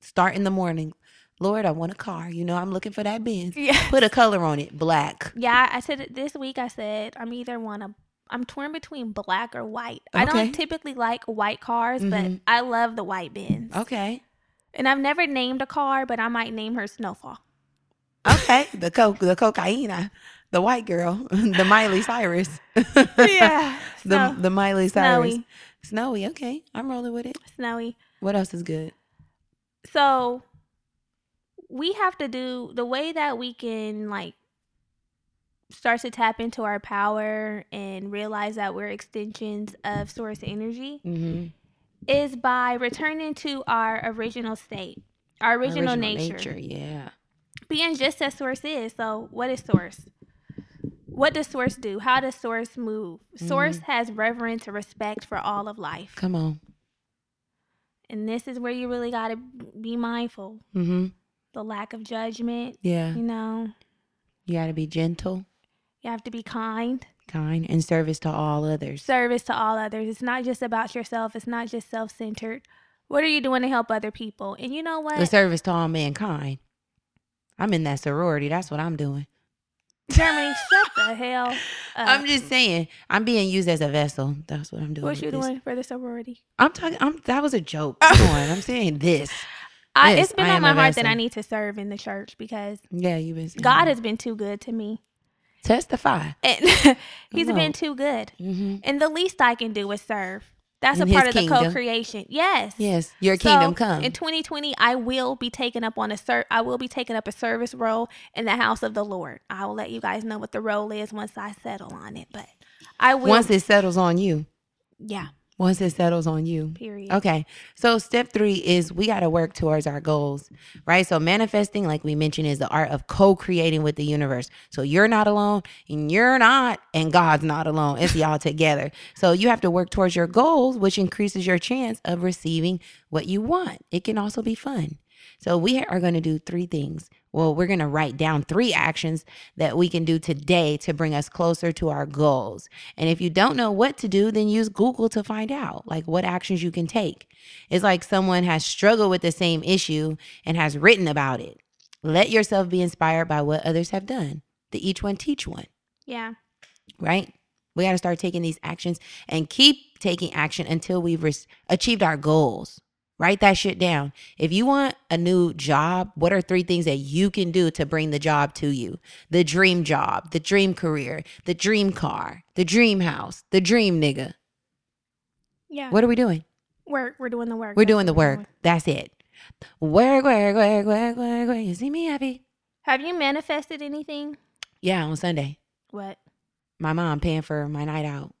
Start in the morning. Lord, I want a car. You know, I'm looking for that Benz. Yes. Put a color on it, black. Yeah, I said it this week. I said I'm either want to, I'm torn between black or white. Okay. I don't typically like white cars, mm-hmm. but I love the white Benz. Okay. And I've never named a car, but I might name her Snowfall. Okay, the coke, the cocaina, the white girl, the Miley Cyrus. Yeah. the snow. the Miley Cyrus. Snowy. Snowy. Okay, I'm rolling with it. Snowy. What else is good? So. We have to do the way that we can like start to tap into our power and realize that we're extensions of source energy mm-hmm. is by returning to our original state, our original, original nature. nature. Yeah. Being just as source is. So what is source? What does source do? How does source move? Mm-hmm. Source has reverence and respect for all of life. Come on. And this is where you really got to be mindful. Mm-hmm. The lack of judgment. Yeah. You know. You got to be gentle. You have to be kind. Kind and service to all others. Service to all others. It's not just about yourself. It's not just self-centered. What are you doing to help other people? And you know what? The service to all mankind. I'm in that sorority. That's what I'm doing. Germany, shut the hell up. I'm just saying. I'm being used as a vessel. That's what I'm doing. What you this. doing for the sorority? I'm talking. I'm. That was a joke. Come on. I'm saying this. I, yes, it's been I on my heart that I need to serve in the church because yeah, you've been God has been too good to me. Testify. And he's been too good. Mm-hmm. And the least I can do is serve. That's in a part of kingdom. the co-creation. Yes. Yes. Your so kingdom come. In twenty twenty, I will be taking up on a ser- I will be taking up a service role in the house of the Lord. I will let you guys know what the role is once I settle on it. But I will. Once it settles on you. Yeah. Once it settles on you. Period. Okay. So step three is we got to work towards our goals, right? So manifesting, like we mentioned, is the art of co-creating with the universe. So you're not alone and you're not, and God's not alone. It's y'all together. So you have to work towards your goals, which increases your chance of receiving what you want. It can also be fun. So we are going to do three things. Well, we're going to write down three actions that we can do today to bring us closer to our goals. And if you don't know what to do, then use Google to find out like what actions you can take. It's like someone has struggled with the same issue and has written about it. Let yourself be inspired by what others have done. The each one teach one. Yeah. Right? We got to start taking these actions and keep taking action until we've re- achieved our goals. Write that shit down. If you want a new job, what are three things that you can do to bring the job to you? The dream job, the dream career, the dream car, the dream house, the dream nigga. Yeah. What are we doing? Work. We're doing the work. We're doing the work. That's it. Work, work, work, work, work, work. You see me happy. Have you manifested anything? Yeah, on Sunday. What? My mom paying for my night out.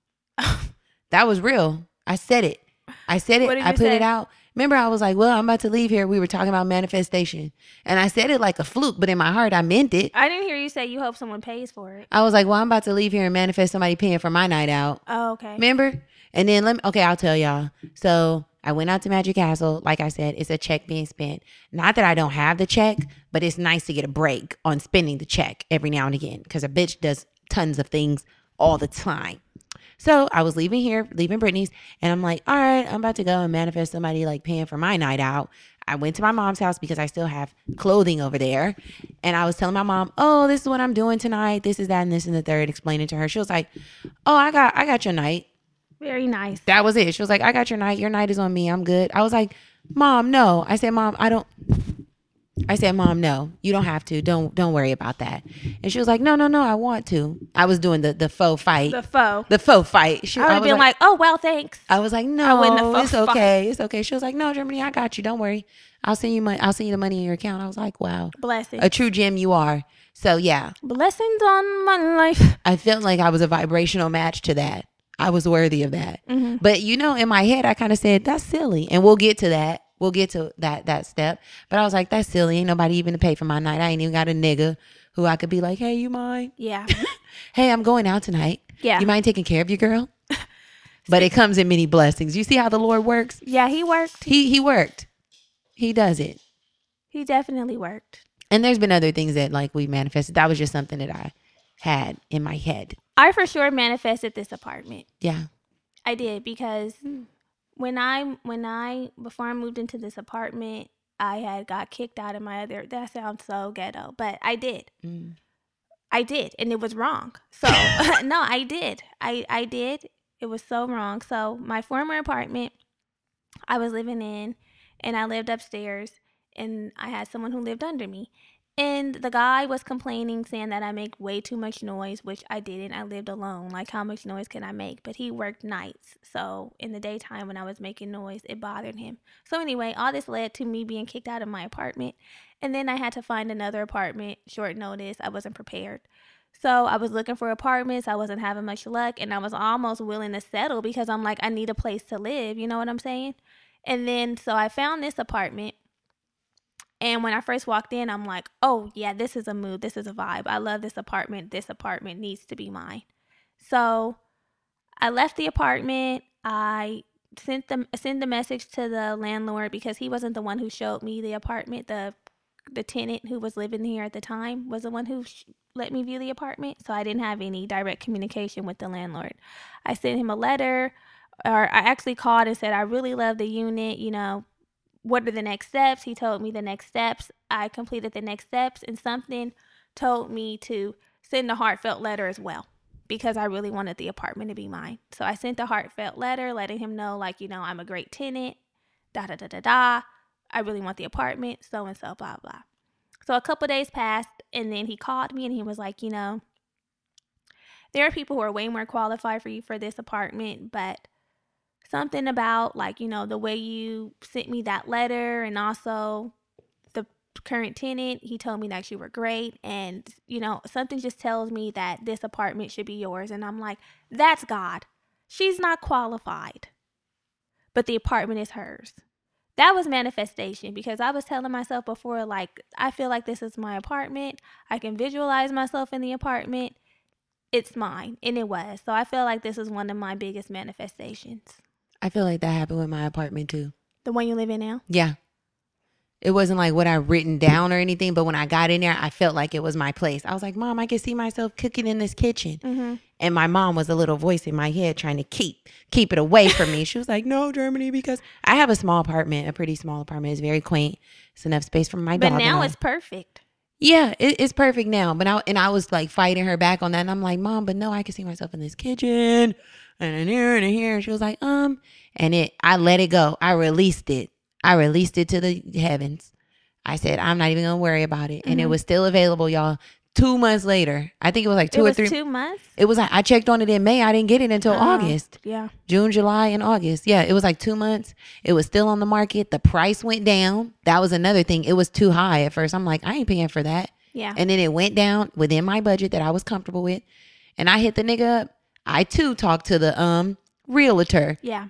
That was real. I said it. I said it. I put say? it out. Remember, I was like, well, I'm about to leave here. We were talking about manifestation. And I said it like a fluke, but in my heart, I meant it. I didn't hear you say you hope someone pays for it. I was like, well, I'm about to leave here and manifest somebody paying for my night out. Oh, okay. Remember? And then, let me. okay, I'll tell y'all. So I went out to Magic Castle. Like I said, it's a check being spent. Not that I don't have the check, but it's nice to get a break on spending the check every now and again because a bitch does tons of things all the time. So I was leaving here, leaving Brittany's, and I'm like, all right, I'm about to go and manifest somebody like paying for my night out. I went to my mom's house because I still have clothing over there. And I was telling my mom, oh, this is what I'm doing tonight. This is that and this and the third, explaining to her. She was like, oh, I got I got your night. Very nice. That was it. She was like, I got your night. Your night is on me. I'm good. I was like, Mom, no. I said, Mom, I don't. I said, Mom, no, you don't have to. Don't don't worry about that. And she was like, no, no, no, I want to. I was doing the, the faux fight. The faux. The faux fight. She, I would have been like, like, oh, well, thanks. I was like, no, it's okay. Fight. It's okay. She was like, no, Germany, I got you. Don't worry. I'll send you money. I'll send you the money in your account. I was like, wow. Blessing. A true gem you are. So, yeah. Blessings on my life. I felt like I was a vibrational match to that. I was worthy of that. Mm-hmm. But, you know, in my head, I kind of said, that's silly. And we'll get to that. We'll get to that that step. But I was like, that's silly. Ain't nobody even to pay for my night. I ain't even got a nigga who I could be like, hey, you mind? Yeah. Hey, I'm going out tonight. Yeah. You mind taking care of your girl? But it comes in many blessings. You see how the Lord works? Yeah, he worked. He he worked. He does it. He definitely worked. And there's been other things that like we manifested. That was just something that I had in my head. I for sure manifested this apartment. Yeah. I did because... When I, when I, before I moved into this apartment, I had got kicked out of my other, that sounds so ghetto, but I did. Mm. I did. And it was wrong. So, no, I did. I, I did. It was so wrong. So, my former apartment I was living in, and I lived upstairs, and I had someone who lived under me. And the guy was complaining, saying that I make way too much noise, which I didn't. I lived alone. Like, how much noise can I make? But he worked nights. So in the daytime when I was making noise, it bothered him. So anyway, all this led to me being kicked out of my apartment. And then I had to find another apartment, short notice. I wasn't prepared. So I was looking for apartments. I wasn't having much luck. And I was almost willing to settle because I'm like, I need a place to live. You know what I'm saying? And then so I found this apartment. And when I first walked in, I'm like, oh, yeah, this is a mood. This is a vibe. I love this apartment. This apartment needs to be mine. So I left the apartment. I sent them sent the message to the landlord because he wasn't the one who showed me the apartment. The the tenant who was living here at the time was the one who sh- let me view the apartment. So I didn't have any direct communication with the landlord. I sent him a letter, or I actually called and said, I really love the unit, you know. What are the next steps? He told me the next steps. I completed the next steps, and something told me to send a heartfelt letter as well because I really wanted the apartment to be mine. So I sent a heartfelt letter letting him know, like, you know, I'm a great tenant, da da da da da. I really want the apartment, so and so, blah, blah. So a couple days passed, and then he called me, and he was like, you know, there are people who are way more qualified for you for this apartment, but something about, like, you know, the way you sent me that letter and also the current tenant, he told me that you were great. And, you know, something just tells me that this apartment should be yours. And I'm like, that's God. She's not qualified, but the apartment is hers. That was manifestation because I was telling myself before, like, I feel like this is my apartment. I can visualize myself in the apartment. It's mine. And it was. So I feel like this is one of my biggest manifestations. I feel like that happened with my apartment, too. The one you live in now? Yeah. It wasn't like what I written down or anything, but when I got in there, I felt like it was my place. I was like, Mom, I can see myself cooking in this kitchen. Mm-hmm. And my mom was a little voice in my head trying to keep keep it away from me. She was like, no, Germany, because I have a small apartment, a pretty small apartment. It's very quaint. It's enough space for my dog. But now it's perfect. Yeah, it, it's perfect now. But I, and I was like fighting her back on that. And I'm like, Mom, but no, I can see myself in this kitchen and in here and in here. And she was like, um, and it, I let it go. I released it. I released it to the heavens. I said, I'm not even going to worry about it. Mm-hmm. And it was still available, y'all. Two months later. I think it was like two it or was three. two months? It was like, I checked on it in May. I didn't get it until oh, August. Yeah. June, July, and August. Yeah, it was like two months. It was still on the market. The price went down. That was another thing. It was too high at first. I'm like, I ain't paying for that. Yeah. And then it went down within my budget that I was comfortable with. And I hit the nigga up. I, too, talked to the um realtor. Yeah.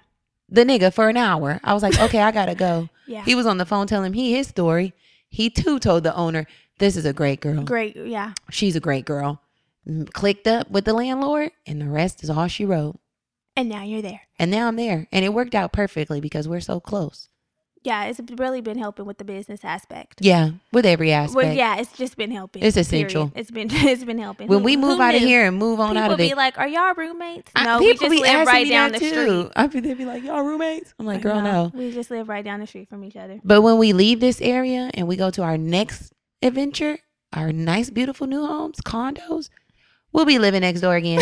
The nigga for an hour. I was like, okay, I gotta go. Yeah. He was on the phone telling me his story. He, too, told the owner, this is a great girl. Great, yeah. She's a great girl. Clicked up with the landlord, and the rest is all she wrote. And now you're there. And now I'm there. And it worked out perfectly because we're so close. Yeah, it's really been helping with the business aspect. Yeah, with every aspect. Well, yeah, it's just been helping. It's essential. Period. It's been it's been helping. When Who, we move out knew? of here and move on people out of it. People be like, are y'all roommates? No, I, we just live right down the too. street. I be, they be like, y'all roommates? I'm like, girl, no, no. We just live right down the street from each other. But when we leave this area and we go to our next adventure, our nice, beautiful new homes, condos, we'll be living next door again.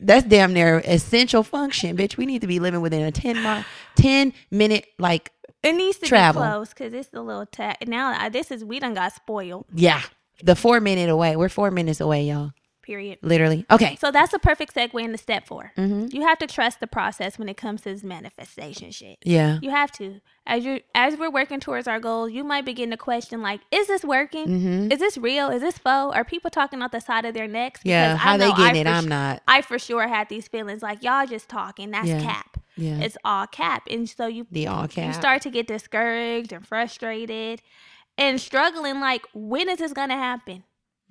That's damn near essential function, bitch. We need to be living within a ten, mi- ten minute, like, it needs to travel. Be close because it's a little ta- now. I, this is we done got spoiled. Yeah, the four minute away. We're four minutes away, y'all. Period. Literally. Okay. So that's a perfect segue into step four. Mm-hmm. You have to trust the process when it comes to this manifestation shit. Yeah. You have to. As you as we're working towards our goals, you might begin to question like, is this working? Mm-hmm. Is this real? Is this faux? Are people talking out the side of their necks? Because yeah. How I know they getting I it? I'm su- not. I for sure had these feelings like y'all just talking. That's yeah. cap. Yeah. It's all cap. And so you the all cap. You start to get discouraged and frustrated and struggling like, when is this going to happen?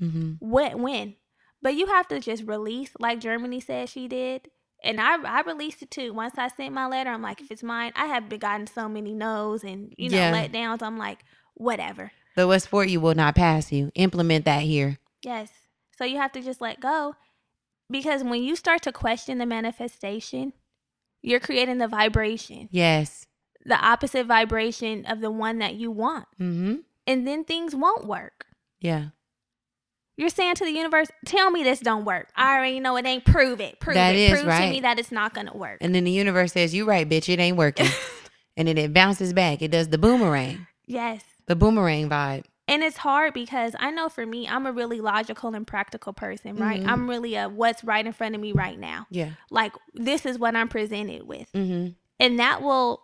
Mm-hmm. When? When? But you have to just release like Germany said she did. And I I released it too. Once I sent my letter, I'm like, if it's mine, I have been gotten so many no's and, you know, yeah. letdowns. I'm like, whatever. Though what's for you will not pass you. Implement that here. Yes. So you have to just let go. Because when you start to question the manifestation, you're creating the vibration. Yes. The opposite vibration of the one that you want. Mm-hmm. And then things won't work. Yeah. You're saying to the universe, tell me this don't work. I already know it ain't. Prove it. Prove that it. Is prove right. to me that it's not going to work. And then the universe says, you right, bitch. It ain't working. And then it bounces back. It does the boomerang. Yes. The boomerang vibe. And it's hard because I know for me, I'm a really logical and practical person, right? Mm-hmm. I'm really a what's right in front of me right now. Yeah. Like, this is what I'm presented with. Mm-hmm. And that will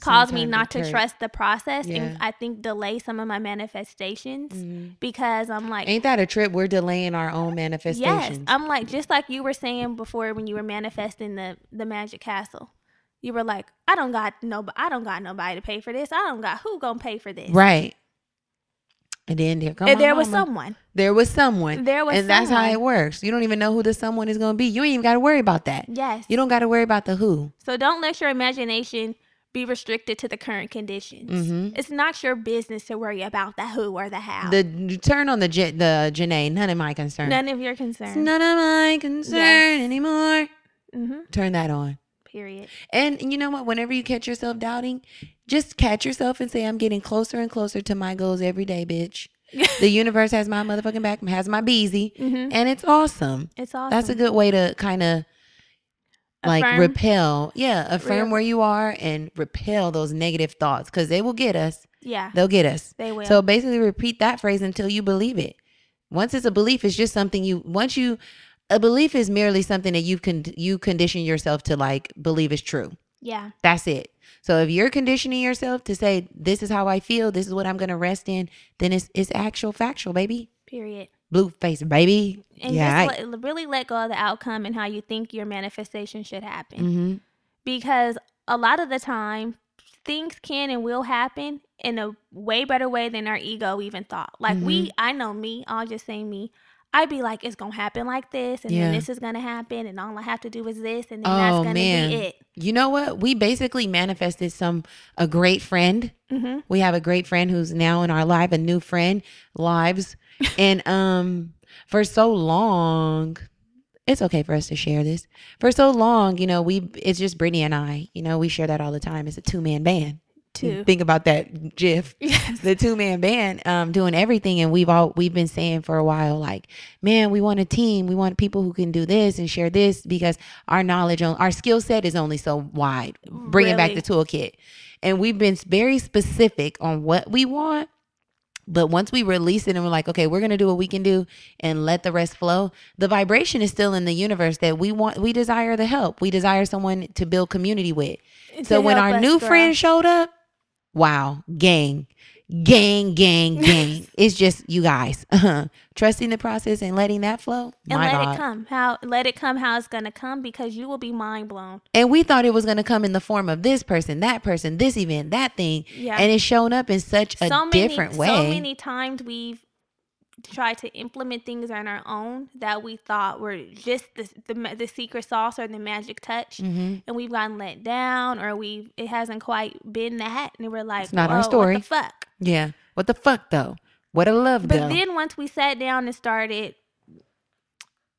cause Sometimes me not to hurt. trust the process yeah. and I think delay some of my manifestations mm-hmm. because I'm like, ain't that a trip? We're delaying our own manifestations. Yes, I'm like, just like you were saying before when you were manifesting the the Magic Castle, you were like, I don't got no, I don't got nobody to pay for this. I don't got who gonna pay for this, right? And then there, come and there was mama. someone. There was someone. There was, and someone. That's how it works. You don't even know who the someone is gonna be. You ain't even got to worry about that. Yes, you don't got to worry about the who. So don't let your imagination be restricted to the current conditions. Mm-hmm. It's not your business to worry about the who or the how. The turn on the J, the Janae. None of my concern. None of your concern. It's none of my concern yes. anymore. Mm-hmm. Turn that on. Period. And you know what? Whenever you catch yourself doubting, just catch yourself and say, "I'm getting closer and closer to my goals every day, bitch." The universe has my motherfucking back. Has my beezy, mm-hmm. and it's awesome. It's awesome. That's a good way to kind of. Like affirm. repel, yeah, affirm Real. where you are and repel those negative thoughts because they will get us. Yeah, they'll get us. They will. So basically, repeat that phrase until you believe it. Once it's a belief, it's just something you. Once you, a belief is merely something that you can you condition yourself to like believe is true. Yeah, that's it. So if you're conditioning yourself to say this is how I feel, this is what I'm gonna rest in, then it's it's actual factual, baby. Period. Blue face, baby. And yeah, just I, let, really let go of the outcome and how you think your manifestation should happen. Mm-hmm. Because a lot of the time, things can and will happen in a way better way than our ego even thought. Like mm-hmm. we, I know me, I'll just say me. I'd be like, it's going to happen like this. And yeah. then this is going to happen. And all I have to do is this. And then oh, that's going to be it. you know what? We basically manifested some, a great friend. Mm-hmm. We have a great friend who's now in our life, a new friend, lives. And um, for so long, it's okay for us to share this. For so long, you know, we, it's just Brittany and I, you know, we share that all the time. It's a two man band. Two. Think about that GIF, yes. The two man band um, doing everything. And we've all, we've been saying for a while, like, man, we want a team. We want people who can do this and share this because our knowledge on our skill set is only so wide, bringing really? back the toolkit. And we've been very specific on what we want. But once we release it and we're like, okay, we're going to do what we can do and let the rest flow. The vibration is still in the universe that we want. We desire the help. We desire someone to build community with. So when our new girl. friend showed up, wow, gang, gang, gang, gang. It's just you guys uh-huh. trusting the process and letting that flow. And My let God. it come. How let it come how it's going to come, because you will be mind blown. And we thought it was going to come in the form of this person, that person, this event, that thing. Yeah. And it's shown up in such a so many, different way. So many times we've tried to implement things on our own that we thought were just the the, the secret sauce or the magic touch. Mm-hmm. And we've gotten let down, or we it hasn't quite been that. And we're like, it's not our story. What the fuck? Yeah. What the fuck though? What a love but though. But then once we sat down and started,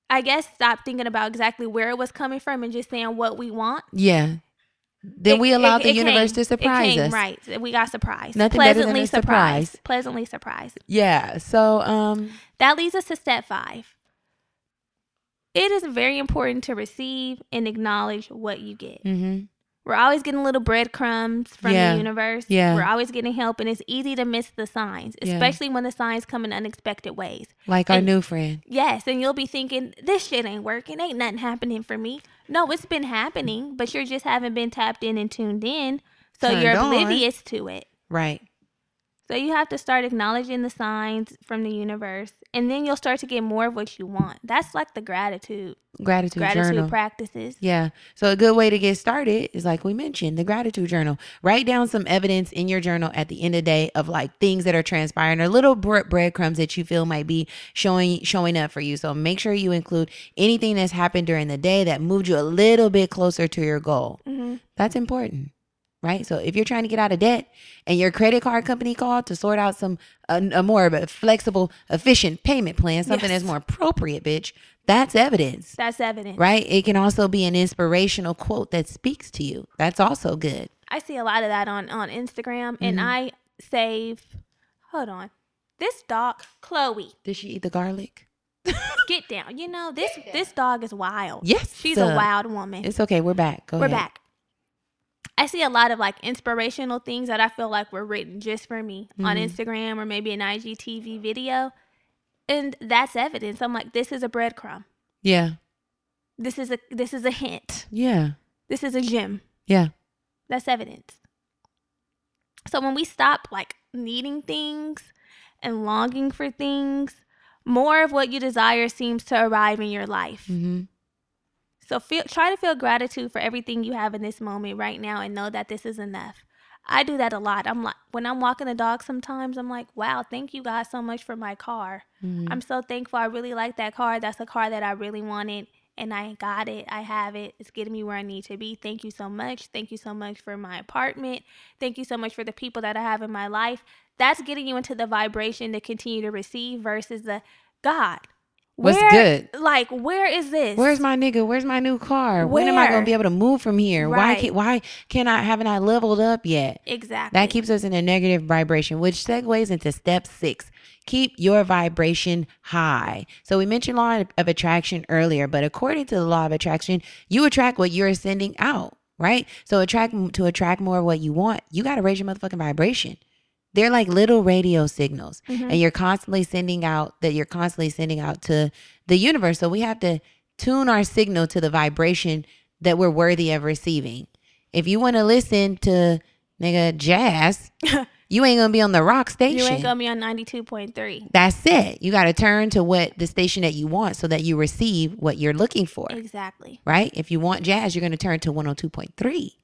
I guess, stop thinking about exactly where it was coming from and just saying what we want. Yeah. Then it, we allowed it, the it universe came, to surprise it came, us. Right. We got surprised. Nothing Pleasantly better than a surprise. surprised. Pleasantly surprised. Yeah. So um, that leads us to step five. It is very important to receive and acknowledge what you get. Mm-hmm. We're always getting little breadcrumbs from yeah. the universe. Yeah. We're always getting help, and it's easy to miss the signs, especially yeah. when the signs come in unexpected ways. Like and, our new friend. Yes, and you'll be thinking, this shit ain't working. Ain't nothing happening for me. No, it's been happening, but you just haven't been tapped in and tuned in, so Turned you're oblivious on. to it. Right. So you have to start acknowledging the signs from the universe, and then you'll start to get more of what you want. That's like the gratitude. Gratitude, gratitude journal practices. Yeah. So a good way to get started is, like we mentioned, the gratitude journal. Write down some evidence in your journal at the end of the day of like things that are transpiring or little bread breadcrumbs that you feel might be showing showing up for you. So make sure you include anything that's happened during the day that moved you a little bit closer to your goal. Mm-hmm. That's important. Right. So if you're trying to get out of debt and your credit card company called to sort out some a, a more of a flexible, efficient payment plan, something yes. that's more appropriate, bitch, that's evidence. That's evidence. Right. It can also be an inspirational quote that speaks to you. That's also good. I see a lot of that on, on Instagram, and mm-hmm. I save. Hold on. This dog, Chloe. Did she eat the garlic? Get down. You know, this this dog is wild. Yes. She's uh, a wild woman. It's okay. We're back. Go We're ahead. back. I see a lot of like inspirational things that I feel like were written just for me mm-hmm. on Instagram or maybe an I G T V video. And that's evidence. I'm like, this is a breadcrumb. Yeah. This is a this is a hint. Yeah. This is a gem. Yeah. That's evidence. So when we stop like needing things and longing for things, more of what you desire seems to arrive in your life. Mm-hmm. So feel, try to feel gratitude for everything you have in this moment right now, and know that this is enough. I do that a lot. I'm like, when I'm walking the dog sometimes, I'm like, wow, thank you guys so much for my car. Mm-hmm. I'm so thankful. I really like that car. That's a car that I really wanted, and I got it. I have it. It's getting me where I need to be. Thank you so much. Thank you so much for my apartment. Thank you so much for the people that I have in my life. That's getting you into the vibration to continue to receive versus the God. What's where, good? Like, where is this? Where's my nigga? Where's my new car? Where? When am I going to be able to move from here? Right. Why can't, why can't I, haven't I leveled up yet? Exactly. That keeps us in a negative vibration, which segues into step six. Keep your vibration high. So we mentioned law of attraction earlier, but according to the law of attraction, you attract what you're sending out, right? So attract to attract more of what you want, you got to raise your motherfucking vibration. They're like little radio signals, mm-hmm. and you're constantly sending out that you're constantly sending out to the universe. So we have to tune our signal to the vibration that we're worthy of receiving. If you want to listen to nigga jazz, you ain't going to be on the rock station. You ain't going to be on ninety-two point three. That's it. You got to turn to what the station that you want so that you receive what you're looking for. Exactly. Right. If you want jazz, you're going to turn to one oh two point three.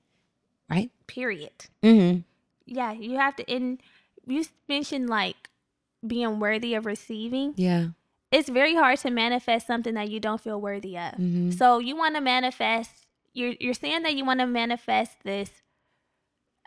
Right. Period. Mm-hmm. Yeah. You have to in. You mentioned like being worthy of receiving. Yeah. It's very hard to manifest something that you don't feel worthy of. Mm-hmm. So you want to manifest you're you're saying that you want to manifest this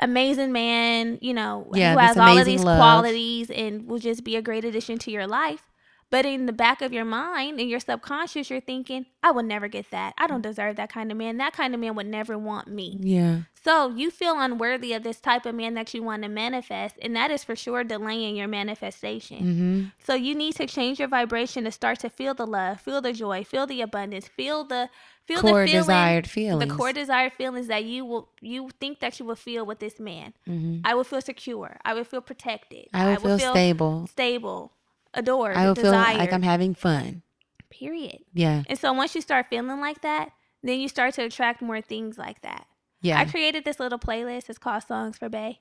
amazing man, you know, yeah, who has all of these love. qualities and will just be a great addition to your life. But in the back of your mind, in your subconscious, you're thinking, I will never get that. I don't deserve that kind of man. That kind of man would never want me. Yeah. So you feel unworthy of this type of man that you want to manifest. And that is for sure delaying your manifestation. Mm-hmm. So you need to change your vibration to start to feel the love, feel the joy, feel the abundance, feel the feel core the feeling, desired feelings. The core desired feelings that you will you think that you will feel with this man. Mm-hmm. I will feel secure. I will feel protected. I will, I will feel, feel stable. Stable. Adored, I will feel like I'm having fun. Period. Yeah. And so once you start feeling like that, then you start to attract more things like that. Yeah. I created this little playlist. It's called Songs for Bae.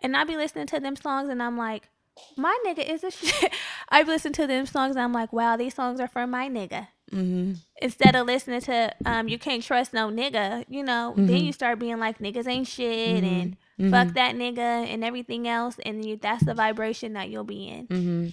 And I be listening to them songs and I'm like, my nigga is a shit. I listen to them songs and I'm like, wow, these songs are for my nigga. Mm-hmm. Instead of listening to um, You Can't Trust No Nigga, you know, mm-hmm. then you start being like, niggas ain't shit mm-hmm. and mm-hmm. fuck that nigga and everything else. And you, that's the vibration that you'll be in. Mm-hmm.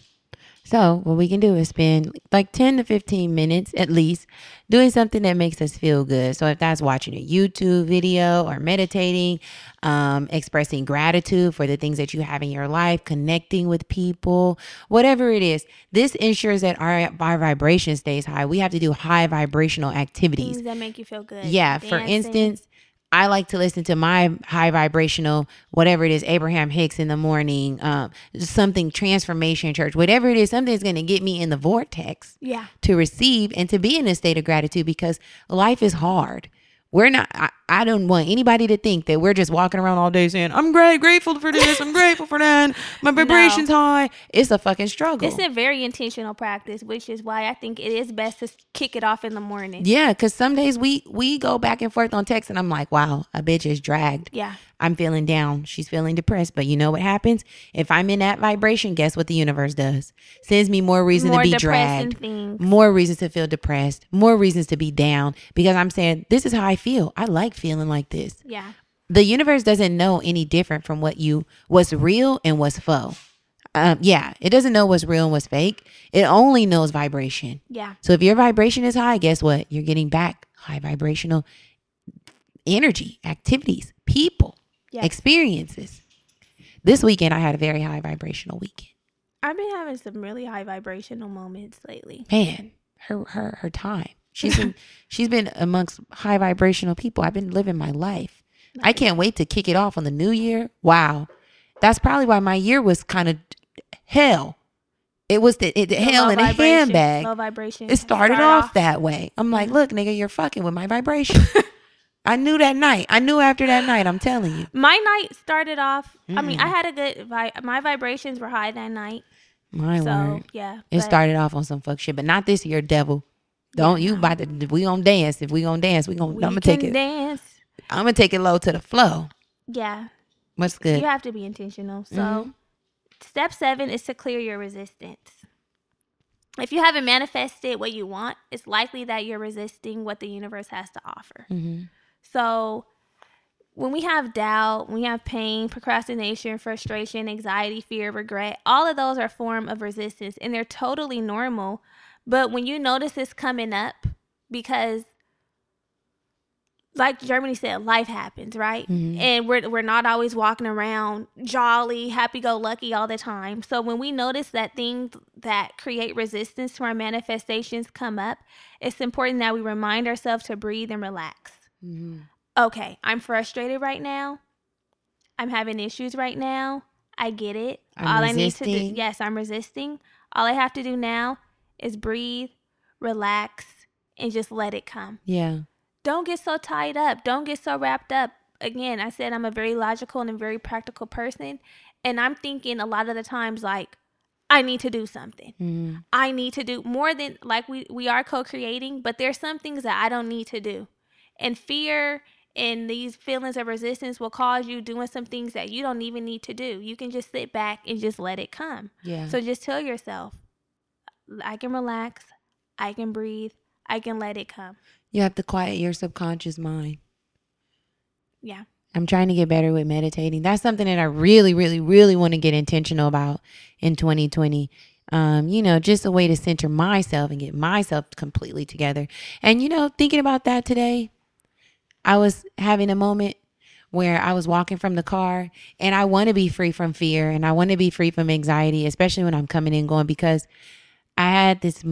So what we can do is spend like ten to fifteen minutes at least doing something that makes us feel good. So if that's watching a YouTube video or meditating, um, expressing gratitude for the things that you have in your life, connecting with people, whatever it is, this ensures that our, our vibration stays high. We have to do high vibrational activities. Things that make you feel good. Yeah. Dancing. For instance, I like to listen to my high vibrational, whatever it is, Abraham Hicks in the morning, um, something Transformation Church, whatever it is, something that's going to get me in the vortex yeah. to receive and to be in a state of gratitude, because life is hard. We're not, I, I don't want anybody to think that we're just walking around all day saying, I'm great, grateful for this. I'm grateful for that. My vibration's no. high. It's a fucking struggle. It's a very intentional practice, which is why I think it is best to kick it off in the morning. Yeah. Because some days we, we go back and forth on text and I'm like, wow, a bitch is dragged. Yeah. I'm feeling down. She's feeling depressed. But you know what happens? If I'm in that vibration, guess what the universe does? Sends me more reason more to be dragged. Things. More reasons to feel depressed. More reasons to be down. Because I'm saying, this is how I feel. I like feeling like this. Yeah. The universe doesn't know any different from what you, what's real and what's faux. Um, yeah. It doesn't know what's real and what's fake. It only knows vibration. Yeah. So if your vibration is high, guess what? You're getting back high vibrational energy, activities, people. Yes. Experiences. This weekend I had a very high vibrational weekend. I've been having some really high vibrational moments lately. Man, her her her time. She's been she's been amongst high vibrational people. I've been living my life. Nice. I can't wait to kick it off on the new year. Wow. That's probably why my year was kind of hell. It was the, it, the hell in a handbag. Low vibration. It started start off, off that way. I'm like, look, nigga, you're fucking with my vibration. I knew that night. I knew after that night. I'm telling you. My night started off. Mm. I mean, I had a good vibe. My vibrations were high that night. My so, word. yeah. It but, started off on some fuck shit, but not this year, devil. Don't yeah, you no. about to, we gonna dance. If we gonna dance, we gonna, we I'm gonna take it. dance. I'm gonna take it low to the flow. Yeah. What's good? You have to be intentional. So mm-hmm. step seven is to clear your resistance. If you haven't manifested what you want, it's likely that you're resisting what the universe has to offer. Mm-hmm. So when we have doubt, we have pain, procrastination, frustration, anxiety, fear, regret, all of those are forms of resistance and they're totally normal. But when you notice this coming up, because like Germany said, life happens, right? Mm-hmm. And we're we're not always walking around jolly, happy-go-lucky all the time. So when we notice that things that create resistance to our manifestations come up, it's important that we remind ourselves to breathe and relax. Mm-hmm. Okay, I'm frustrated right now. I'm having issues right now. I get it. I'm all resisting. I need to do, yes, I'm resisting. All I have to do now is breathe, relax, and just let it come. Yeah. Don't get so tied up. Don't get so wrapped up. Again, I said I'm a very logical and a very practical person. And I'm thinking a lot of the times like, I need to do something. Mm-hmm. I need to do more than like we, we are co-creating, but there's some things that I don't need to do. And fear and these feelings of resistance will cause you doing some things that you don't even need to do. You can just sit back and just let it come. Yeah. So just tell yourself, I can relax, I can breathe, I can let it come. You have to quiet your subconscious mind. Yeah. I'm trying to get better with meditating. That's something that I really, really, really want to get intentional about in twenty twenty. Um, you know, just a way to center myself and get myself completely together. And, you know, thinking about that today, I was having a moment where I was walking from the car, and I want to be free from fear, and I want to be free from anxiety, especially when I'm coming and going, because I had this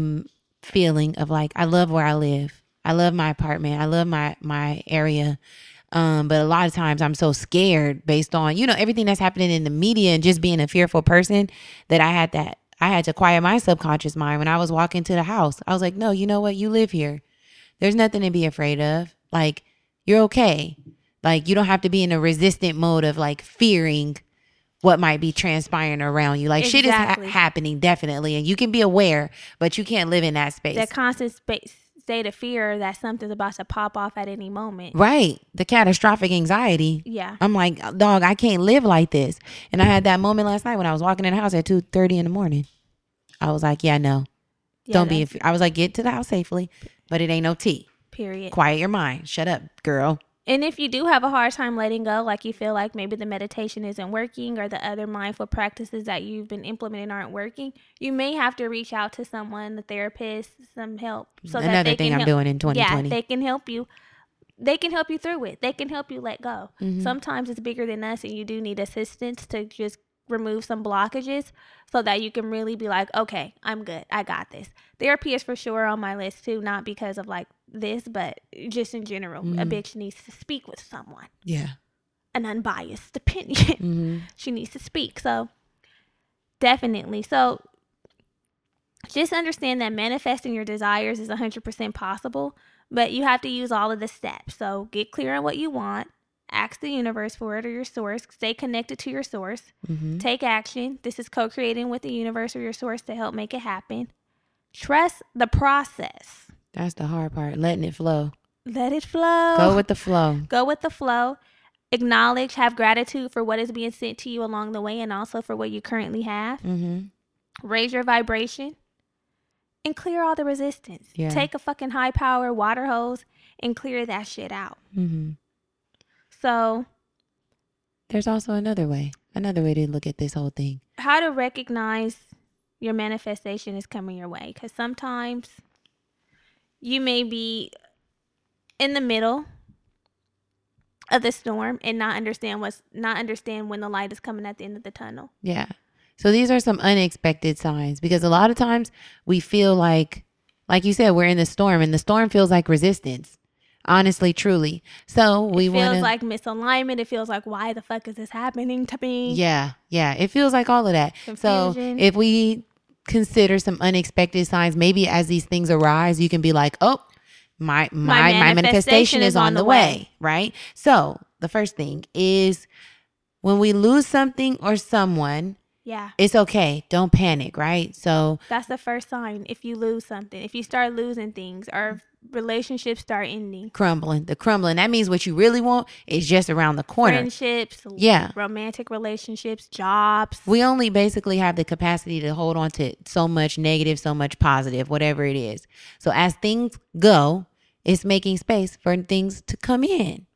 feeling of like, I love where I live. I love my apartment. I love my, my area. Um, but a lot of times I'm so scared based on, you know, everything that's happening in the media and just being a fearful person that I had that, I had to quiet my subconscious mind. When I was walking to the house, I was like, no, you know what? You live here. There's nothing to be afraid of. Like, you're okay. Like, you don't have to be in a resistant mode of like fearing what might be transpiring around you. Like, exactly. Shit is ha- happening, definitely. And you can be aware, but you can't live in that space. That constant space, state of fear that something's about to pop off at any moment. Right. The catastrophic anxiety. Yeah. I'm like, dog, I can't live like this. And I had that moment last night when I was walking in the house at two thirty in the morning. I was like, yeah, no. Yeah, don't be. I was like, get to the house safely, but it ain't no tea. Period. Quiet your mind. Shut up, girl. And if you do have a hard time letting go, like you feel like maybe the meditation isn't working or the other mindful practices that you've been implementing aren't working, you may have to reach out to someone, a therapist, some help. So Another that they thing can I'm help. doing in twenty twenty. Yeah, they can help you. They can help you through it. They can help you let go. Mm-hmm. Sometimes it's bigger than us and you do need assistance to just remove some blockages so that you can really be like, okay, I'm good. I got this. Therapy is for sure on my list too, not because of like this, but just in general. Mm-hmm. A bitch needs to speak with someone. Yeah. An unbiased opinion. Mm-hmm. She needs to speak. So definitely. So just understand that manifesting your desires is one hundred percent possible, but you have to use all of the steps. So get clear on what you want. Ask the universe for it or your source. Stay connected to your source. Mm-hmm. Take action. This is co-creating with the universe or your source to help make it happen. Trust the process. That's the hard part. Letting it flow. Let it flow. Go with the flow. Go with the flow. Acknowledge, have gratitude for what is being sent to you along the way and also for what you currently have. Mm-hmm. Raise your vibration and clear all the resistance. Yeah. Take a fucking high power water hose and clear that shit out. Mm-hmm. So there's also another way, another way to look at this whole thing. How to recognize your manifestation is coming your way. Because sometimes you may be in the middle of the storm and not understand what's not understand when the light is coming at the end of the tunnel. Yeah. So these are some unexpected signs, because a lot of times we feel like, like you said, we're in the storm and the storm feels like resistance. Honestly, truly. So we want It feels wanna, like misalignment. It feels like, why the fuck is this happening to me? Yeah. Yeah. It feels like all of that. Confusion. So if we consider some unexpected signs, maybe as these things arise, you can be like, oh, my, my, my manifestation, my manifestation is, is on, on the way. way. Right. So the first thing is when we lose something or someone, yeah, it's okay. Don't panic. Right. So that's the first sign. If you lose something, if you start losing things or relationships start ending, crumbling, the crumbling, that means what you really want is just around the corner. Friendships, yeah, romantic relationships, jobs. We only basically have the capacity to hold on to so much negative, so much positive, whatever it is. So as things go, it's making space for things to come in.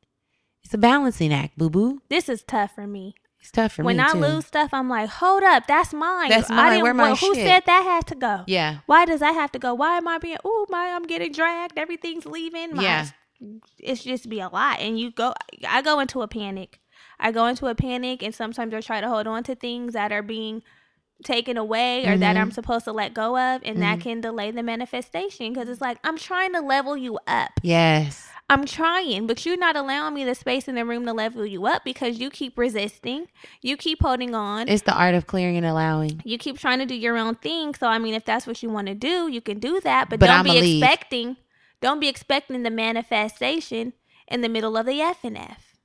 It's a balancing act, boo-boo. This is tough for me. It's tough for when me, When I too. lose stuff, I'm like, hold up, that's mine. That's mine. I didn't, Where my well, Who shit? said that had to go? Yeah. Why does that have to go? Why am I being, ooh, my, I'm getting dragged. Everything's leaving. My, yeah. It's just be a lot. And you go, I go into a panic. I go into a panic and sometimes I try to hold on to things that are being taken away or mm-hmm. that I'm supposed to let go of. And mm-hmm. that can delay the manifestation because it's like, I'm trying to level you up. Yes. I'm trying, but you're not allowing me the space in the room to level you up because you keep resisting. You keep holding on. It's the art of clearing and allowing. You keep trying to do your own thing. So, I mean, if that's what you want to do, you can do that. But, but don't I'm be expecting, leave. don't be expecting the manifestation in the middle of the F and F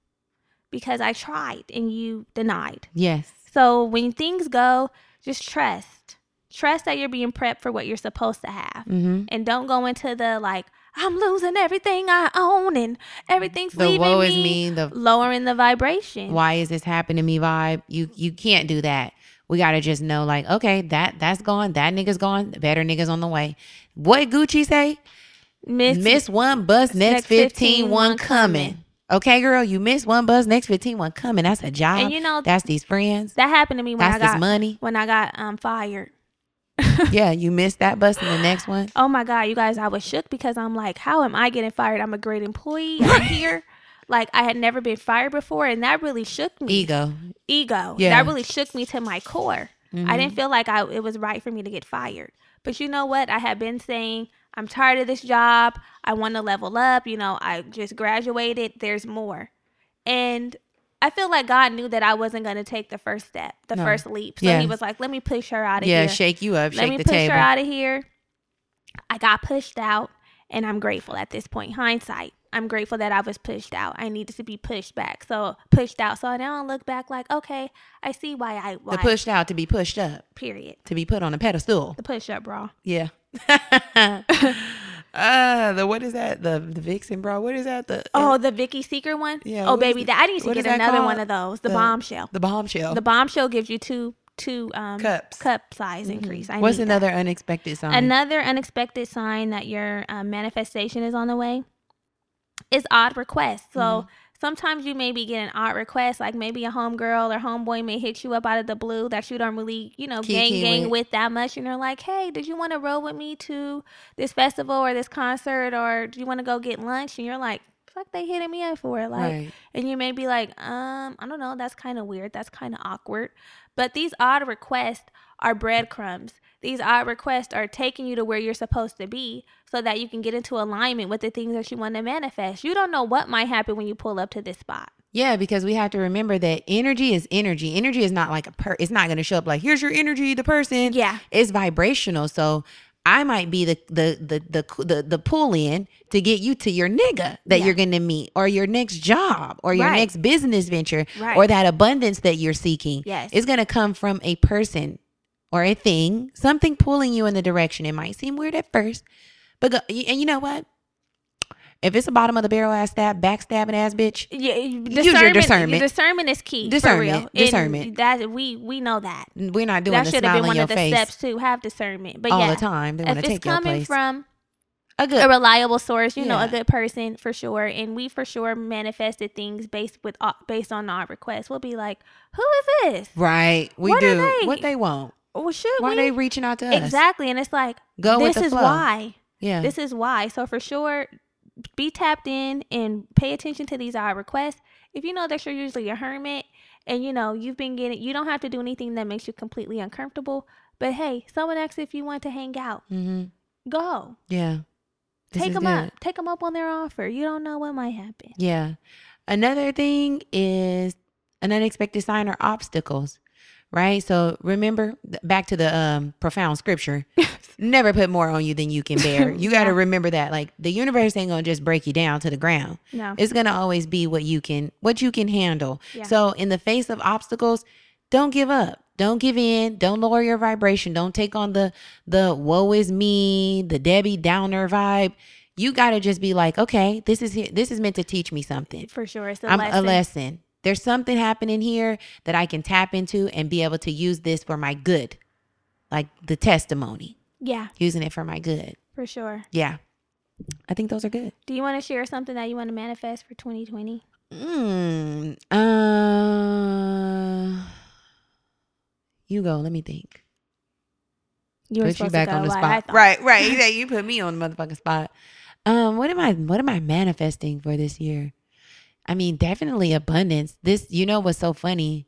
because I tried and you denied. Yes. So when things go, just trust. Trust that you're being prepped for what you're supposed to have. Mm-hmm. And don't go into the like, I'm losing everything I own and everything's the leaving woe me. Is me the lowering the vibration. Why is this happening to me vibe? You you can't do that. We got to just know like, okay, that that's gone. That nigga's gone. Better nigga's on the way. What Gucci say? Miss, miss one bus, next fifteen, one coming. Okay, girl, you miss one bus, next fifteen, one coming. That's a job. And you know, that's these friends. That happened to me when that's I got money. When I got um fired. Yeah, you missed that bus and the next one. Oh my God, you guys, I was shook because I'm like, how am I getting fired? I'm a great employee. I'm here. Like, I had never been fired before, and that really shook me. Ego. Ego. Yeah. That really shook me to my core. Mm-hmm. I didn't feel like I, it was right for me to get fired. But you know what? I had been saying, I'm tired of this job. I want to level up. You know, I just graduated. There's more. And I feel like God knew that I wasn't going to take the first step, the no. first leap. So yes. He was like, let me push her out of yeah, here. Yeah, shake you up. Let shake me the push table. her out of here. I got pushed out, and I'm grateful at this point. Hindsight. I'm grateful that I was pushed out. I needed to be pushed back. So pushed out. So now I look back like, okay, I see why I was. The pushed out to be pushed up. Period. To be put on a pedestal. The push up bra. Yeah. Uh, the what is that? The the Vixen bra. What is that? The oh, uh, the Vicky Seeker one. Yeah. Oh, baby, that I need to get another called? one of those. The, the bombshell. The bombshell. The bombshell gives you two two um cups cup size mm-hmm. increase. I What's another that. unexpected sign? Another unexpected sign that your uh, manifestation is on the way is odd requests. So mm-hmm. sometimes you maybe get an odd request, like maybe a homegirl or homeboy may hit you up out of the blue that you don't really, you know, gang gang with that much. And they're like, hey, did you want to roll with me to this festival or this concert, or do you want to go get lunch? And you're like, fuck, they hitting me up for it. Like, right. And you may be like, um, I don't know. That's kind of weird. That's kind of awkward. But these odd requests are breadcrumbs. These odd requests are taking you to where you're supposed to be so that you can get into alignment with the things that you want to manifest. You don't know what might happen when you pull up to this spot. Yeah, because we have to remember that energy is energy. Energy is not like a per. It's not going to show up like, here's your energy, the person. Yeah. It's vibrational. So I might be the the the the the, the pull in to get you to your nigga that yeah. you're going to meet, or your next job, or your right. next business venture, right. or that abundance that you're seeking. Yes. It's going to come from a person or a thing, something pulling you in the direction. It might seem weird at first, but go, and you know what? If it's a bottom of the barrel ass stab, backstabbing ass bitch, yeah, use your discernment. Discernment is key. Discernment, discernment. And that we we know that we're not doing. That should have been one of the face. steps to have discernment. But all yeah, the time they want to take your place. If it's coming from a good, a reliable source, you yeah. know, a good person for sure, and we for sure manifested things based with based on our requests. We'll be like, who is this? Right, we what do they? what they want. Well, should why we? Are they reaching out to us? Exactly. And it's like, Go this with the is flow. why. Yeah. This is why. So for sure, be tapped in and pay attention to these odd requests. If you know that you're usually a hermit and, you know, you've been getting, you don't have to do anything that makes you completely uncomfortable. But hey, someone asks if you want to hang out. Mm-hmm. Go. Yeah. This Take them good. up. Take them up on their offer. You don't know what might happen. Yeah. Another thing is an unexpected sign or obstacles. Right. So remember back to the um, profound scripture, never put more on you than you can bear. You got to yeah. remember that, like, the universe ain't going to just break you down to the ground. No. It's going to always be what you can what you can handle. Yeah. So in the face of obstacles, don't give up. Don't give in. Don't lower your vibration. Don't take on the the woe is me, the Debbie Downer vibe. You got to just be like, OK, this is this is meant to teach me something. For sure. It's a I'm, lesson. A lesson. There's something happening here that I can tap into and be able to use this for my good. Like the testimony. Yeah. Using it for my good. For sure. Yeah. I think those are good. Do you want to share something that you want to manifest for twenty twenty? Mm, uh, you go. Let me think. You were put supposed you back to go on the spot. Right, right. Yeah, you put me on the motherfucking spot. Um, what am I, what am I manifesting for this year? I mean, definitely abundance. This, you know, what's so funny,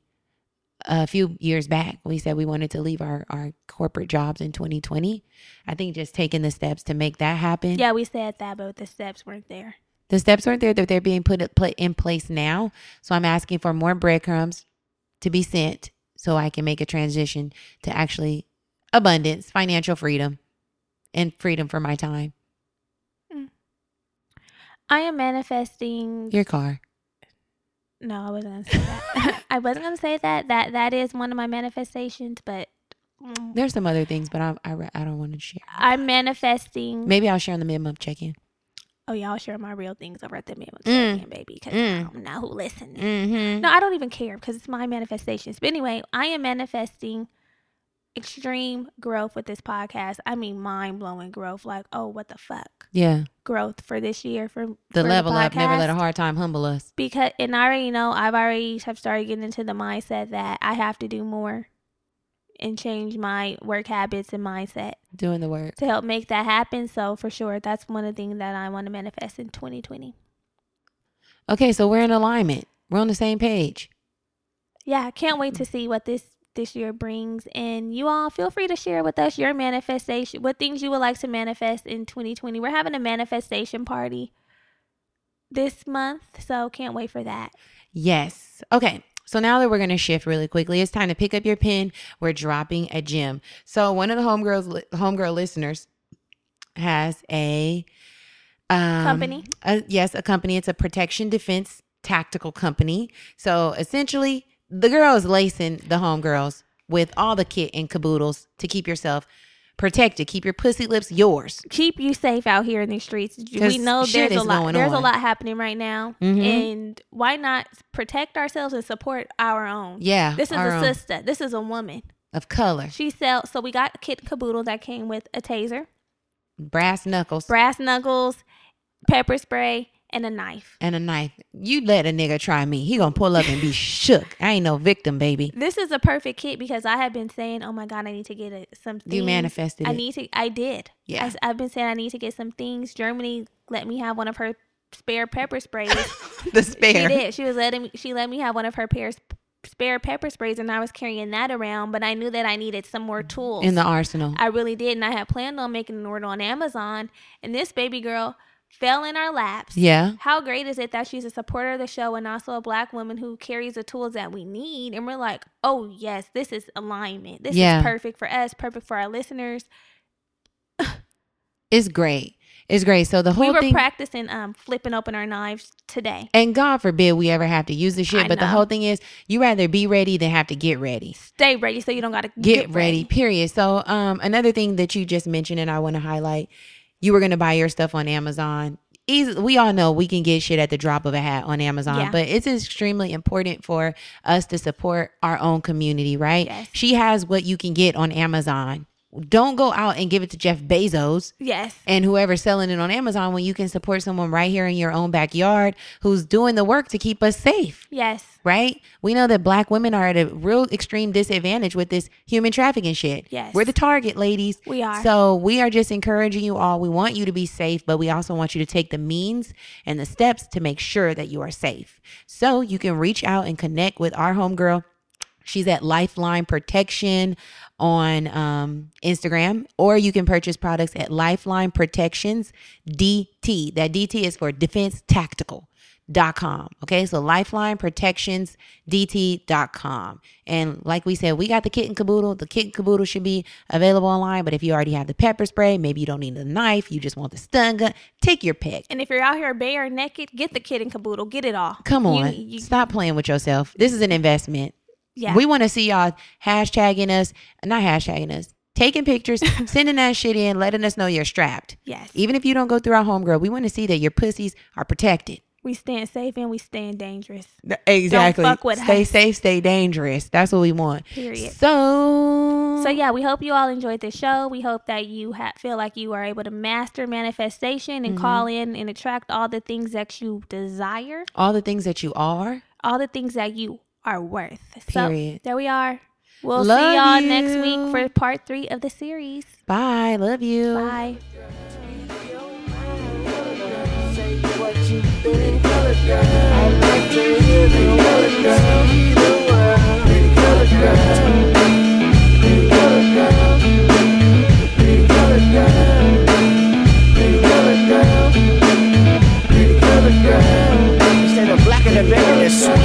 a few years back, we said we wanted to leave our, our corporate jobs in twenty twenty. I think just taking the steps to make that happen. Yeah, we said that, but the steps weren't there. The steps weren't there, that they're being put, put in place now. So I'm asking for more breadcrumbs to be sent so I can make a transition to actually abundance, financial freedom, and freedom for my time. Mm. I am manifesting... Your car. No, I wasn't going to say that. I wasn't going to say that. That that is one of my manifestations, but mm. there's some other things, but I I, I don't want to share. I'm manifesting. Maybe I'll share on the mid-month check-in. Oh, y'all share my real things over at the mid-month mm. check-in, baby, because mm. I don't know who listening. Mm-hmm. No, I don't even care because it's my manifestations. But anyway, I am manifesting extreme growth with this podcast. I mean, mind-blowing growth. Like, oh, what the fuck? Yeah. Growth for this year for the for level the podcast, up. Never let a hard time humble us. Because, and I already know, I've already have started getting into the mindset that I have to do more and change my work habits and mindset. Doing the work to help make that happen. So for sure, that's one of the things that I want to manifest in twenty twenty. Okay, so we're in alignment. We're on the same page. Yeah, I can't wait to see what this this year brings. And you all feel free to share with us your manifestation, what things you would like to manifest in twenty twenty. We're having a manifestation party this month, so can't wait for that. Yes. Okay. So now that we're going to shift really quickly, it's time to pick up your pen. We're dropping a gem. So one of the homegirls, homegirl listeners has a um, company. A, yes, a company. It's a protection defense tactical company. So essentially, the girl is lacing the homegirls with all the kit and caboodles to keep yourself protected. Keep your pussy lips yours. Keep you safe out here in these streets. We know there's a lot. There's on. a lot happening right now, mm-hmm. and why not protect ourselves and support our own? Yeah, this is a own. sister. This is a woman of color. She sells. So we got kit caboodle that came with a taser, brass knuckles, brass knuckles, pepper spray. And a knife. And a knife. You let a nigga try me. He gonna pull up and be shook. I ain't no victim, baby. This is a perfect kit because I have been saying, oh my God, I need to get something. You manifested I it. I need to, I did. Yeah. I, I've been saying I need to get some things. Germany let me have one of her spare pepper sprays. The spare. She did. She was letting me, she let me have one of her pairs, spare pepper sprays, and I was carrying that around, but I knew that I needed some more tools. In the arsenal. I really did. And I had planned on making an order on Amazon. And this baby girl fell in our laps. Yeah. How great is it that she's a supporter of the show and also a black woman who carries the tools that we need? And we're like, oh yes, this is alignment. This yeah. is perfect for us, perfect for our listeners. It's great. It's great. So the whole thing. We were thing, practicing um, flipping open our knives today. And God forbid we ever have to use this shit. I but know. The whole thing is, you rather be ready than have to get ready. Stay ready so you don't got to get, get ready. ready. Period. So um, another thing that you just mentioned and I want to highlight, you were going to buy your stuff on Amazon. Easy, we all know we can get shit at the drop of a hat on Amazon, yeah. but it's extremely important for us to support our own community, right? Yes. She has what you can get on Amazon. Don't go out and give it to Jeff Bezos. Yes. And whoever's selling it on Amazon when you can support someone right here in your own backyard who's doing the work to keep us safe. Yes. Right? We know that black women are at a real extreme disadvantage with this human trafficking shit. Yes. We're the target, ladies. We are. So we are just encouraging you all. We want you to be safe, but we also want you to take the means and the steps to make sure that you are safe. So you can reach out and connect with our homegirl. She's at Lifeline Protection on um, Instagram, or you can purchase products at Lifeline Protections D T. That D T is for defense tactical dot com. Okay, so Lifeline Protections D T dot com. And like we said, we got the kit and caboodle. The kit and caboodle should be available online, but if you already have the pepper spray, maybe you don't need the knife, you just want the stun gun, take your pick. And if you're out here bare naked, get the kit and caboodle, get it all. Come on, you, you, stop playing with yourself. This is an investment. Yeah. We want to see y'all hashtagging us, not hashtagging us, taking pictures, sending that shit in, letting us know you're strapped. Yes. Even if you don't go through our homegirl, we want to see that your pussies are protected. We stand safe and we stand dangerous. Exactly. Don't fuck with stay us. Safe, stay dangerous. That's what we want. Period. So. So yeah, we hope you all enjoyed this show. We hope that you ha- feel like you are able to master manifestation and mm-hmm. call in and attract all the things that you desire. All the things that you are. All the things that you are worth. Period. So there we are. We'll love see y'all you. next week for part three of the series. Bye. Love you. Bye. Instead of black in the bed,